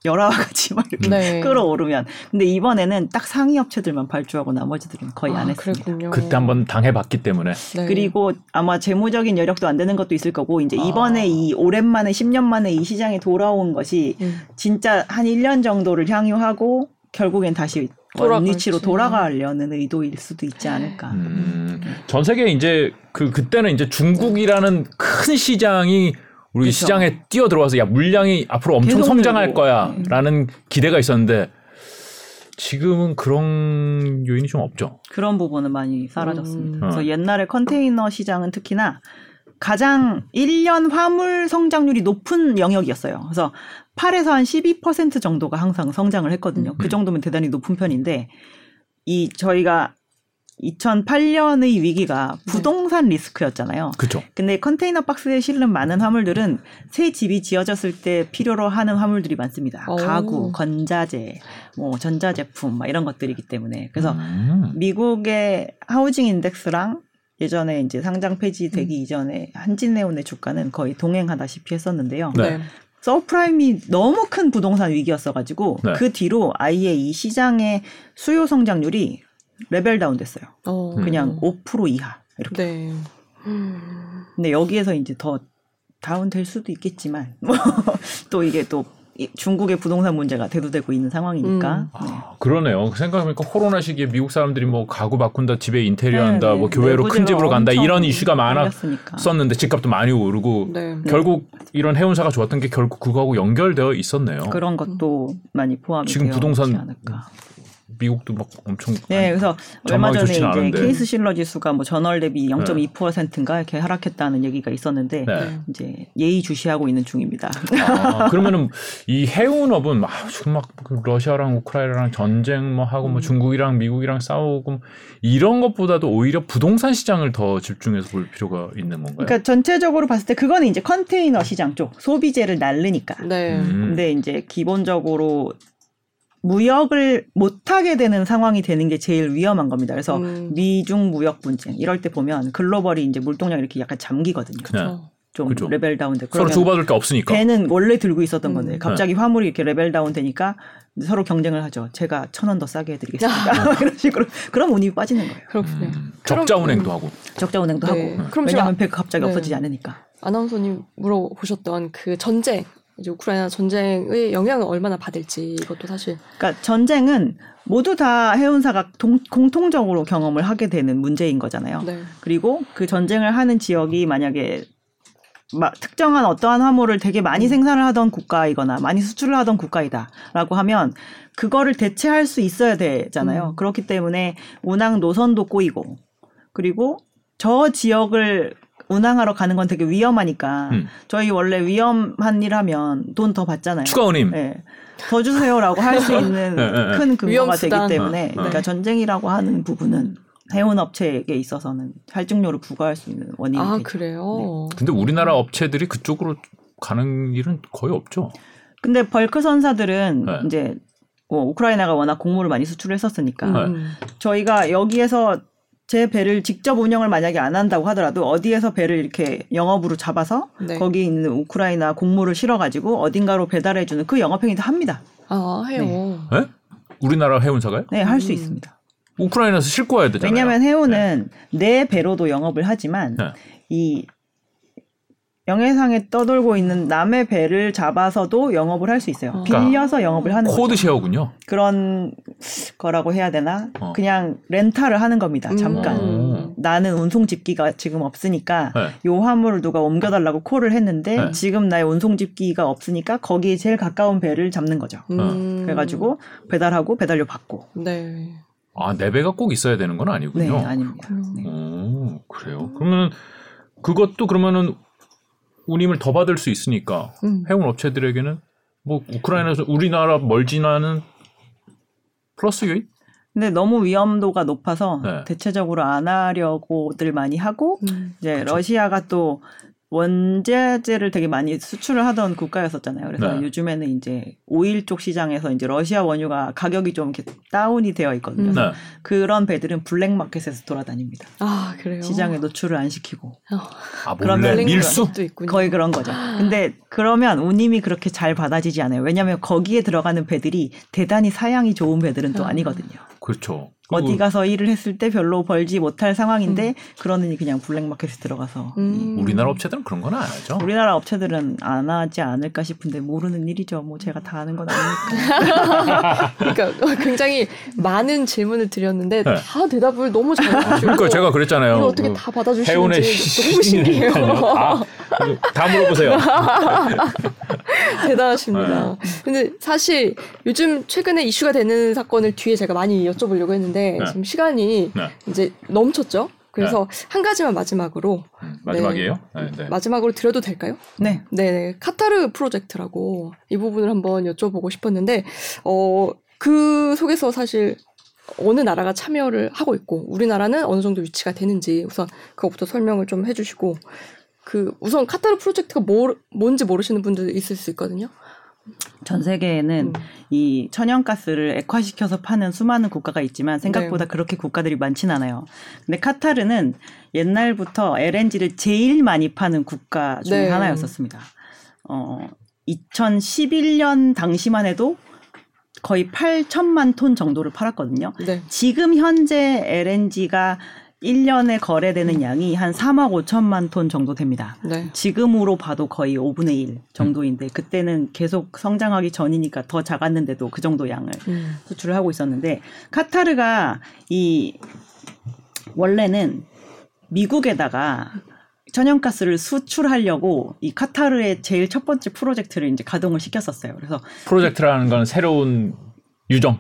열화와 같이 막 이렇게 네. 끌어오르면. 근데 이번에는 딱 상위 업체들만 발주하고 나머지들은 거의 안 했습니다. 그랬군요. 그때 한번 당해봤기 때문에. 네. 그리고 아마 재무적인 여력도 안 되는 것도 있을 거고 이제 이번에 이 오랜만에 10년 만에 이 시장에 돌아온 것이 진짜 한 1년 정도를 향유하고 결국엔 다시 원위치로 돌아가려는 의도일 수도 있지 않을까. 전 세계 이제 그때는 이제 중국이라는 큰 시장이 우리 그쵸. 시장에 뛰어 들어와서 야 물량이 앞으로 엄청 성장할 들고. 거야라는 기대가 있었는데 지금은 그런 요인이 좀 없죠. 그런 부분은 많이 사라졌습니다. 그래서 옛날에 컨테이너 시장은 특히나 가장 1년 화물 성장률이 높은 영역이었어요. 그래서 8에서 한 12% 정도가 항상 성장을 했거든요. 그 정도면 대단히 높은 편인데 이 저희가 2008년의 위기가 부동산 리스크였잖아요. 그렇죠. 근데 컨테이너 박스에 실는 많은 화물들은 새 집이 지어졌을 때 필요로 하는 화물들이 많습니다. 오. 가구, 건자재, 뭐 전자제품 막 이런 것들이기 때문에. 그래서 미국의 하우징 인덱스랑 예전에 이제 상장 폐지되기 이전에 한진해운의 주가는 거의 동행하다시피 했었는데요. 네. 서브프라임이 너무 큰 부동산 위기였어가지고 그 뒤로 아예 이 시장의 수요 성장률이 레벨 다운 됐어요. 그냥 5% 이하 이렇게. 네. 근데 여기에서 이제 더 다운 될 수도 있겠지만 또 이게 또 중국의 부동산 문제가 대두되고 있는 상황이니까. 네. 아, 그러네요. 생각해보니까 코로나 시기에 미국 사람들이 뭐 가구 바꾼다, 집에 인테리어 한다, 뭐 교외로 큰 집으로 간다 이런 이슈가 많았었는데 집값도 많이 오르고 결국 이런 해운사가 좋았던 게 결국 그거하고 연결되어 있었네요. 그런 것도 많이 포함이 되어 있지 않을까. 미국도 막 엄청 네, 그래서 얼마 전에 이제 않은데. 케이스 실러 지수가 뭐 전월 대비 0.2%인가 이렇게 하락했다는 얘기가 있었는데 이제 예의 주시하고 있는 중입니다. 아, 그러면은 이 해운업은 막 지금 막 러시아랑 우크라이나랑 전쟁 뭐 하고 뭐 중국이랑 미국이랑 싸우고 이런 것보다도 오히려 부동산 시장을 더 집중해서 볼 필요가 있는 건가요? 그러니까 전체적으로 봤을 때 그거는 이제 컨테이너 시장 쪽 소비재를 날르니까. 네. 근데 이제 기본적으로 무역을 못하게 되는 상황이 되는 게 제일 위험한 겁니다. 그래서 미중 무역 분쟁 이럴 때 보면 글로벌이 이제 물동량 이렇게 약간 잠기거든요. 그렇죠. 좀 그쵸. 레벨 다운돼. 서로 주고받을 게 없으니까. 배는 원래 들고 있었던 건데 갑자기 화물이 이렇게 레벨 다운 되니까 서로 경쟁을 하죠. 제가 1,000원 더 싸게 해드리겠습니다. 이런 식으로. 그럼 운이 빠지는 거예요. 그렇군요. 적자 운행도 하고. 적자 운행도 하고. 그럼 왜냐하면 배가 갑자기 없어지지 않으니까. 아나운서님 물어보셨던 그 전쟁. 이제 우크라이나 전쟁의 영향을 얼마나 받을지 이것도 사실. 그러니까 전쟁은 모두 다 해운사가 공통적으로 경험을 하게 되는 문제인 거잖아요. 네. 그리고 그 전쟁을 하는 지역이 만약에 막 특정한 어떠한 화물을 되게 많이 생산을 하던 국가이거나 많이 수출을 하던 국가이다라고 하면 그거를 대체할 수 있어야 되잖아요. 그렇기 때문에 운항 노선도 꼬이고 그리고 저 지역을 운항하러 가는 건 되게 위험하니까 저희 원래 위험한 일 하면 돈 더 받잖아요. 추가 운임. 네. 더 주세요라고 할 수 있는 큰 금액이 되기 때문에 그러니까 전쟁이라고 하는 부분은 해운 업체에게 있어서는 할증료를 부과할 수 있는 원인이 되죠. 아 그래요? 네. 근데 우리나라 업체들이 그쪽으로 가는 일은 거의 없죠. 근데 벌크 선사들은 이제 뭐 우크라이나가 워낙 곡물을 많이 수출했었으니까 저희가 여기에서 제 배를 직접 운영을 만약에 안 한다고 하더라도 어디에서 배를 이렇게 영업으로 잡아서 네. 거기 있는 우크라이나 곡물을 실어가지고 어딘가로 배달해주는 그 영업행위도 합니다. 아, 해요. 네. 네? 우리나라 해운사가요? 네, 할 수 있습니다. 우크라이나에서 싣고 와야 되잖아요. 왜냐하면 해운은 네. 내 배로도 영업을 하지만 네. 이 영해상에 떠돌고 있는 남의 배를 잡아서도 영업을 할 수 있어요. 빌려서 영업을 하는 코드 쉐어군요. 그런 거라고 해야 되나? 그냥 렌탈을 하는 겁니다. 잠깐. 나는 운송집기가 지금 없으니까 네. 요 화물을 누가 옮겨달라고 콜을 했는데 네. 지금 나의 운송집기가 없으니까 거기에 제일 가까운 배를 잡는 거죠. 그래가지고 배달하고 배달료 받고. 네. 아, 내 배가 꼭 있어야 되는 건 아니군요. 네, 아닙니다. 네. 오, 그래요. 그러면 그것도 그러면은 운임을 더 받을 수 있으니까 해운 업체들에게는 뭐 우크라이나에서 우리나라 멀지나는 플러스 요인? 근데 너무 위험도가 높아서 네. 대체적으로 안 하려고들 많이 하고 이제 그쵸. 러시아가 또 원자재를 되게 많이 수출을 하던 국가였었잖아요. 그래서 네. 요즘에는 이제 오일 쪽 시장에서 이제 러시아 원유가 가격이 좀 이렇게 다운이 되어 있거든요. 네. 그런 배들은 블랙마켓에서 돌아다닙니다. 아, 그래요? 시장에 노출을 안 시키고. 아, 몰래 밀수? 거의 그런 거죠. 근데 그러면 운임이 그렇게 잘 받아지지 않아요. 왜냐하면 거기에 들어가는 배들이 대단히 사양이 좋은 배들은 또 아니거든요. 그렇죠. 어디 가서 일을 했을 때 별로 벌지 못할 상황인데 그러느니 그냥 블랙마켓에 들어가서 우리나라 업체들은 그런 건 안 하죠. 우리나라 업체들은 안 하지 않을까 싶은데 모르는 일이죠. 뭐 제가 다 아는 건 아니니까. 그러니까 굉장히 많은 질문을 드렸는데 네. 다 대답을 너무 잘해주시고 그러니까 제가 그랬잖아요. 이걸 어떻게 다 받아주시는지 너무 신기해요. 다 물어보세요. 대단하십니다. 근데 사실 요즘 최근에 이슈가 되는 사건을 뒤에 제가 많이 여쭤보려고 했는데 네. 지금 시간이 네. 이제 넘쳤죠. 그래서 네. 한 가지만 마지막으로 마지막이에요? 네. 네. 마지막으로 드려도 될까요? 네. 네. 카타르 프로젝트라고 이 부분을 한번 여쭤보고 싶었는데 그 속에서 사실 어느 나라가 참여를 하고 있고 우리나라는 어느 정도 위치가 되는지 우선 그것부터 설명을 좀 해주시고 그 우선 카타르 프로젝트가 뭔지 모르시는 분들도 있을 수 있거든요. 전 세계에는 이 천연가스를 액화시켜서 파는 수많은 국가가 있지만 생각보다 네. 그렇게 국가들이 많진 않아요. 근데 카타르는 옛날부터 LNG를 제일 많이 파는 국가 중 네. 하나였었습니다. 2011년 당시만 해도 거의 8천만 톤 정도를 팔았거든요. 네. 지금 현재 LNG가 1년에 거래되는 양이 한 3억 5천만 톤 정도 됩니다. 네. 지금으로 봐도 거의 5분의 1 정도인데 그때는 계속 성장하기 전이니까 더 작았는데도 그 정도 양을 수출을 하고 있었는데 카타르가 이 원래는 미국에다가 천연가스를 수출하려고 이 카타르의 제일 첫 번째 프로젝트를 이제 가동을 시켰었어요. 그래서 프로젝트라는 건 새로운 유정.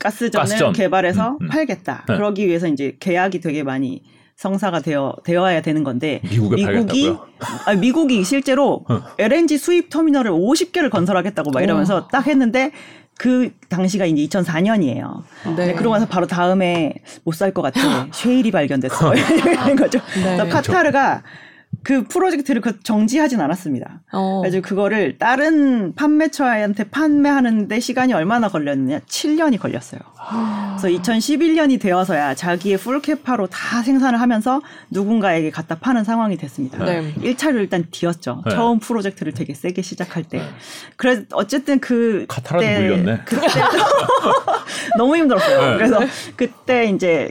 가스전을 개발해서 팔겠다. 네. 그러기 위해서 이제 계약이 되게 많이 성사가 되어야 되는 건데 미국이 실제로 LNG 수입 터미널을 50개를 건설하겠다고 막 이러면서 딱 했는데 그 당시가 이제 2004년이에요. 네. 그러고 나서 바로 다음에 못 살 것 같은데 쉐일이 발견됐어. 이런 거죠. 네. 그래서 카타르가 그 프로젝트를 정지하진 않았습니다. 그래서 그거를 다른 판매처한테 판매하는데 시간이 얼마나 걸렸느냐? 7년이 걸렸어요. 그래서 2011년이 되어서야 자기의 풀캐파로 다 생산을 하면서 누군가에게 갖다 파는 상황이 됐습니다. 네. 1차로 일단 뒤었죠. 네. 처음 프로젝트를 되게 세게 시작할 때. 네. 그래서 어쨌든 카타라도 물렸네. 너무 힘들었어요. 네. 그래서 그때 이제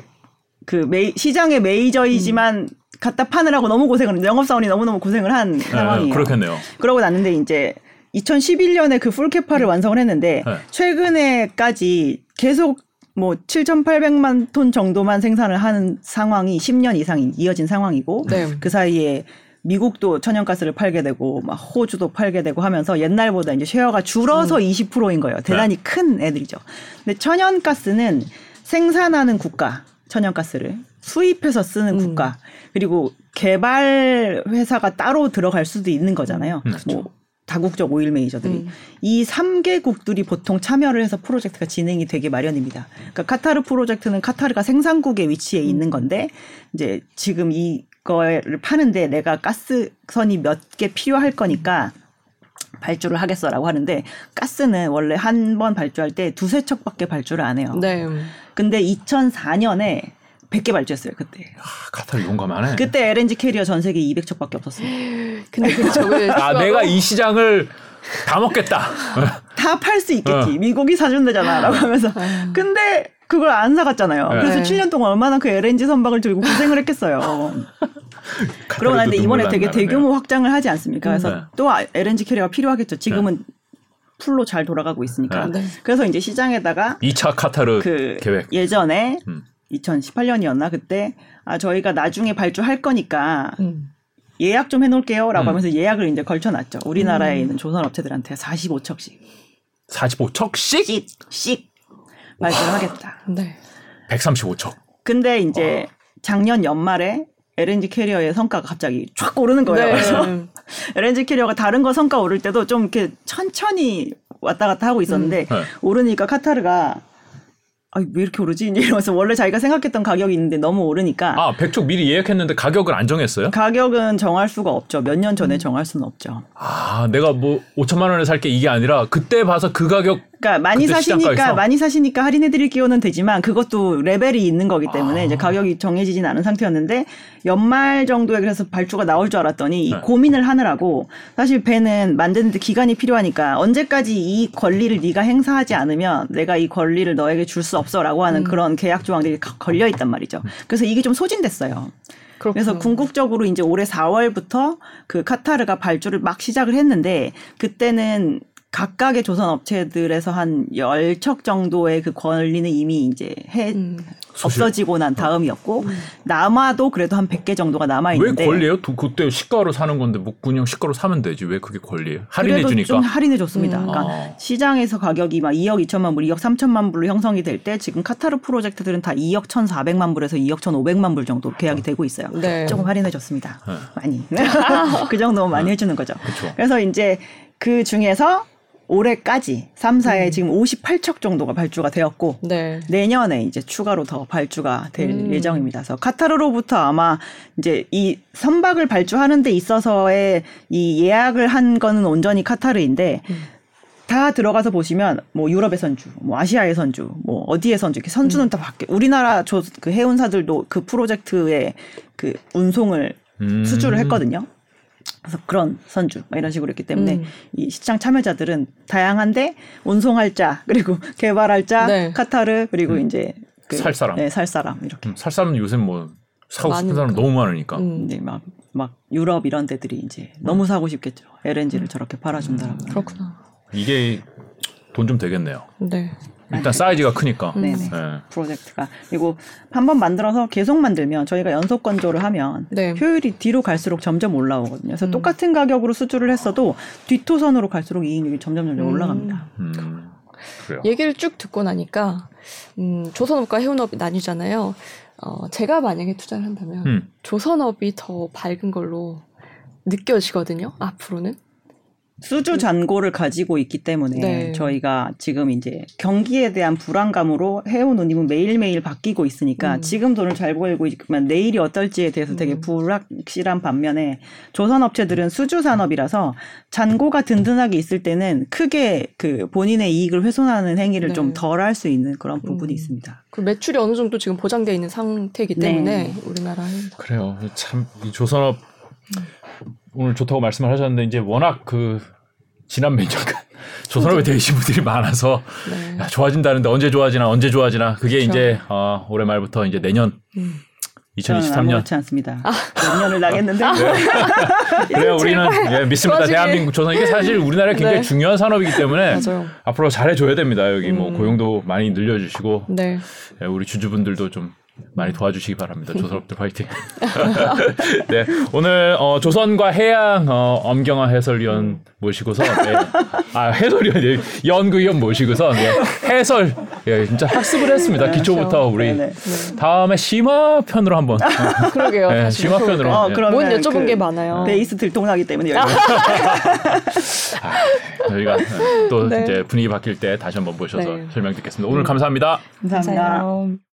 시장의 메이저이지만 갖다 파느라고 너무 고생을 했는데 영업사원이 너무너무 고생을 한 상황이에요. 그렇겠네요. 그러고 났는데 이제 2011년에 그 풀캐파를 완성을 했는데 최근에까지 계속 뭐 7,800만 톤 정도만 생산을 하는 상황이 10년 이상 이어진 상황이고 그 사이에 미국도 천연가스를 팔게 되고 막 호주도 팔게 되고 하면서 옛날보다 이제 쉐어가 줄어서 20%인 거예요. 대단히 큰 애들이죠. 근데 천연가스는 생산하는 국가 천연가스를 수입해서 쓰는 국가 그리고 개발 회사가 따로 들어갈 수도 있는 거잖아요. 뭐 다국적 오일 메이저들이 이 3개국들이 보통 참여를 해서 프로젝트가 진행이 되게 마련입니다. 그러니까 카타르 프로젝트는 카타르가 생산국의 위치에 있는 건데 이제 지금 이거를 파는데 내가 가스선이 몇 개 필요할 거니까 발주를 하겠어라고 하는데 가스는 원래 한 번 발주할 때 두세 척밖에 발주를 안 해요. 네. 근데 2004년에 100개 발주했어요 그때. 아, 카타르 용감하네. 그때 LNG 캐리어 전 세계 200척밖에 없었어요. 근데 그 저걸 아 내가 이 시장을 다 먹겠다. 다 팔 수 있겠지. 미국이 사준다잖아라고 하면서. 근데 그걸 안 사갔잖아요. 네. 그래서 7년 동안 얼마나 그 LNG 선박을 들고 고생을 했겠어요. 그러고 나는데 이번에 되게 대규모 확장을 하지 않습니까? 그래서 또 LNG 캐리어가 필요하겠죠. 지금은. 풀로 잘 돌아가고 있으니까. 네. 그래서 이제 시장에다가 2차 카타르 그 계획. 예전에 2018년이었나 그때 아 저희가 나중에 발주할 거니까 예약 좀 해놓을게요라고 하면서 예약을 이제 걸쳐놨죠. 우리나라에 있는 조선 업체들한테 45척씩. 45척씩? 씩 발주를 하겠다. 네. 135척. 근데 이제 작년 연말에 LNG 캐리어의 성과가 갑자기 쫙 오르는 거예요. 네. 그래서 LNG 캐리어가 다른 거 성과 오를 때도 좀 이렇게 천천히 왔다 갔다 하고 있었는데 네. 오르니까 카타르가 아, 왜 이렇게 오르지? 이러면서 원래 자기가 생각했던 가격이 있는데 너무 오르니까 아 100척 미리 예약했는데 가격을 안 정했어요? 가격은 정할 수가 없죠. 몇 년 전에 정할 수는 없죠. 아 내가 뭐 5천만 원에 살게 이게 아니라 그때 봐서 그 가격 그러니까 많이 사시니까 할인해드릴게요는 되지만 그것도 레벨이 있는 거기 때문에 이제 가격이 정해지진 않은 상태였는데 연말 정도에 그래서 발주가 나올 줄 알았더니 이 고민을 하느라고 사실 배는 만드는데 기간이 필요하니까 언제까지 이 권리를 네가 행사하지 않으면 내가 이 권리를 너에게 줄 수 없어라고 하는 그런 계약 조항들이 걸려 있단 말이죠. 그래서 이게 좀 소진됐어요. 그렇구나. 그래서 궁극적으로 이제 올해 4월부터 그 카타르가 발주를 막 시작을 했는데 그때는 각각의 조선 업체들에서 한 10척 정도의 그 권리는 이미 이제 없어지고 난 다음이었고 남아도 그래도 한 100개 정도가 남아 있는데 왜 권리예요? 그때 시가로 사는 건데 뭐 그냥 시가로 사면 되지 왜 그게 권리예요? 할인해 주니까. 좀 할인해 줬습니다. 그러니까 시장에서 가격이 막 2억 2천만 불, 2억 3천만 불로 형성이 될 때 지금 카타르 프로젝트들은 다 2억 1,400만 불에서 2억 1,500만 불 정도 계약이 되고 있어요. 네. 조금 할인해 줬습니다. 네. 많이. 그 정도면 많이 해 주는 거죠. 그쵸. 그래서 이제 그 중에서 올해까지 3, 4에 지금 58척 정도가 발주가 되었고 네. 내년에 이제 추가로 더 발주가 될 예정입니다. 그래서 카타르로부터 아마 이제 이 선박을 발주하는 데 있어서의 이 예약을 한 거는 온전히 카타르인데 다 들어가서 보시면 뭐 유럽의 선주, 뭐 아시아의 선주, 뭐 어디의 선주 이렇게 선주는 다 바뀌. 우리나라 그 해운사들도 그 프로젝트의 그 운송을 수주를 했거든요. 그래서 그런 선주 이런 식으로 했기 때문에 이 시장 참여자들은 다양한데 운송할 자 그리고 개발할 자 네. 카타르 그리고 이제 그, 살 사람 네, 살 사람 이렇게 살 사람은 요새 뭐 사고 싶은 사람 너무 많으니까 네, 막 유럽 이런 데들이 이제 너무 사고 싶겠죠. LNG를 저렇게 팔아준다라고 그렇구나. 이게 돈 좀 되겠네요. 네. 일단 사이즈가 크니까. 네네. 네. 프로젝트가. 그리고 한번 만들어서 계속 만들면 저희가 연속 건조를 하면 네. 효율이 뒤로 갈수록 점점 올라오거든요. 그래서 똑같은 가격으로 수주를 했어도 뒷토선으로 갈수록 이익률이 점점 올라갑니다. 그래요. 얘기를 쭉 듣고 나니까 조선업과 해운업이 나뉘잖아요. 제가 만약에 투자를 한다면 조선업이 더 밝은 걸로 느껴지거든요. 앞으로는. 수주 잔고를 가지고 있기 때문에 네. 저희가 지금 이제 경기에 대한 불안감으로 해운 운임은 매일매일 바뀌고 있으니까 지금 돈을 잘 벌고 있지만 내일이 어떨지에 대해서 되게 불확실한 반면에 조선업체들은 수주 산업이라서 잔고가 든든하게 있을 때는 크게 그 본인의 이익을 훼손하는 행위를 네. 좀 덜 할 수 있는 그런 부분이 있습니다. 그 매출이 어느 정도 지금 보장되어 있는 상태이기 때문에 네. 우리나라는 그래요. 참 이 조선업 오늘 좋다고 말씀을 하셨는데 이제 워낙 그 지난 몇 년간 조선업에 대신 분들이 많아서 네. 야, 좋아진다는데 언제 좋아지나 그게 그렇죠. 이제 올해 말부터 이제 내년 2023년 그렇지 않습니다. 몇 년을 나겠는데 그래요. 우리는 예, 믿습니다. 도와주게. 대한민국 조선 이게 사실 우리나라에 굉장히 네. 중요한 산업이기 때문에 앞으로 잘해줘야 됩니다. 여기 뭐 고용도 많이 늘려주시고 네. 예, 우리 주주분들도 좀 많이 도와주시기 바랍니다. 조선업들 화이팅. 네, 오늘 조선과 해양 엄경아 해설위원 모시고서 네. 아 해설위원 연구위원 모시고서 네. 해설 예, 진짜 학습을 했습니다. 네, 기초부터 우리 네. 다음에 심화 편으로 한번 그러게요. 네, 심화 편으로 못 여쭤본 게 많아요. 베이스 들통나기 때문에 저희가 또 네. 이제 분위기 바뀔 때 다시 한번 모셔서 네. 설명드리겠습니다. 오늘 감사합니다. 감사합니다.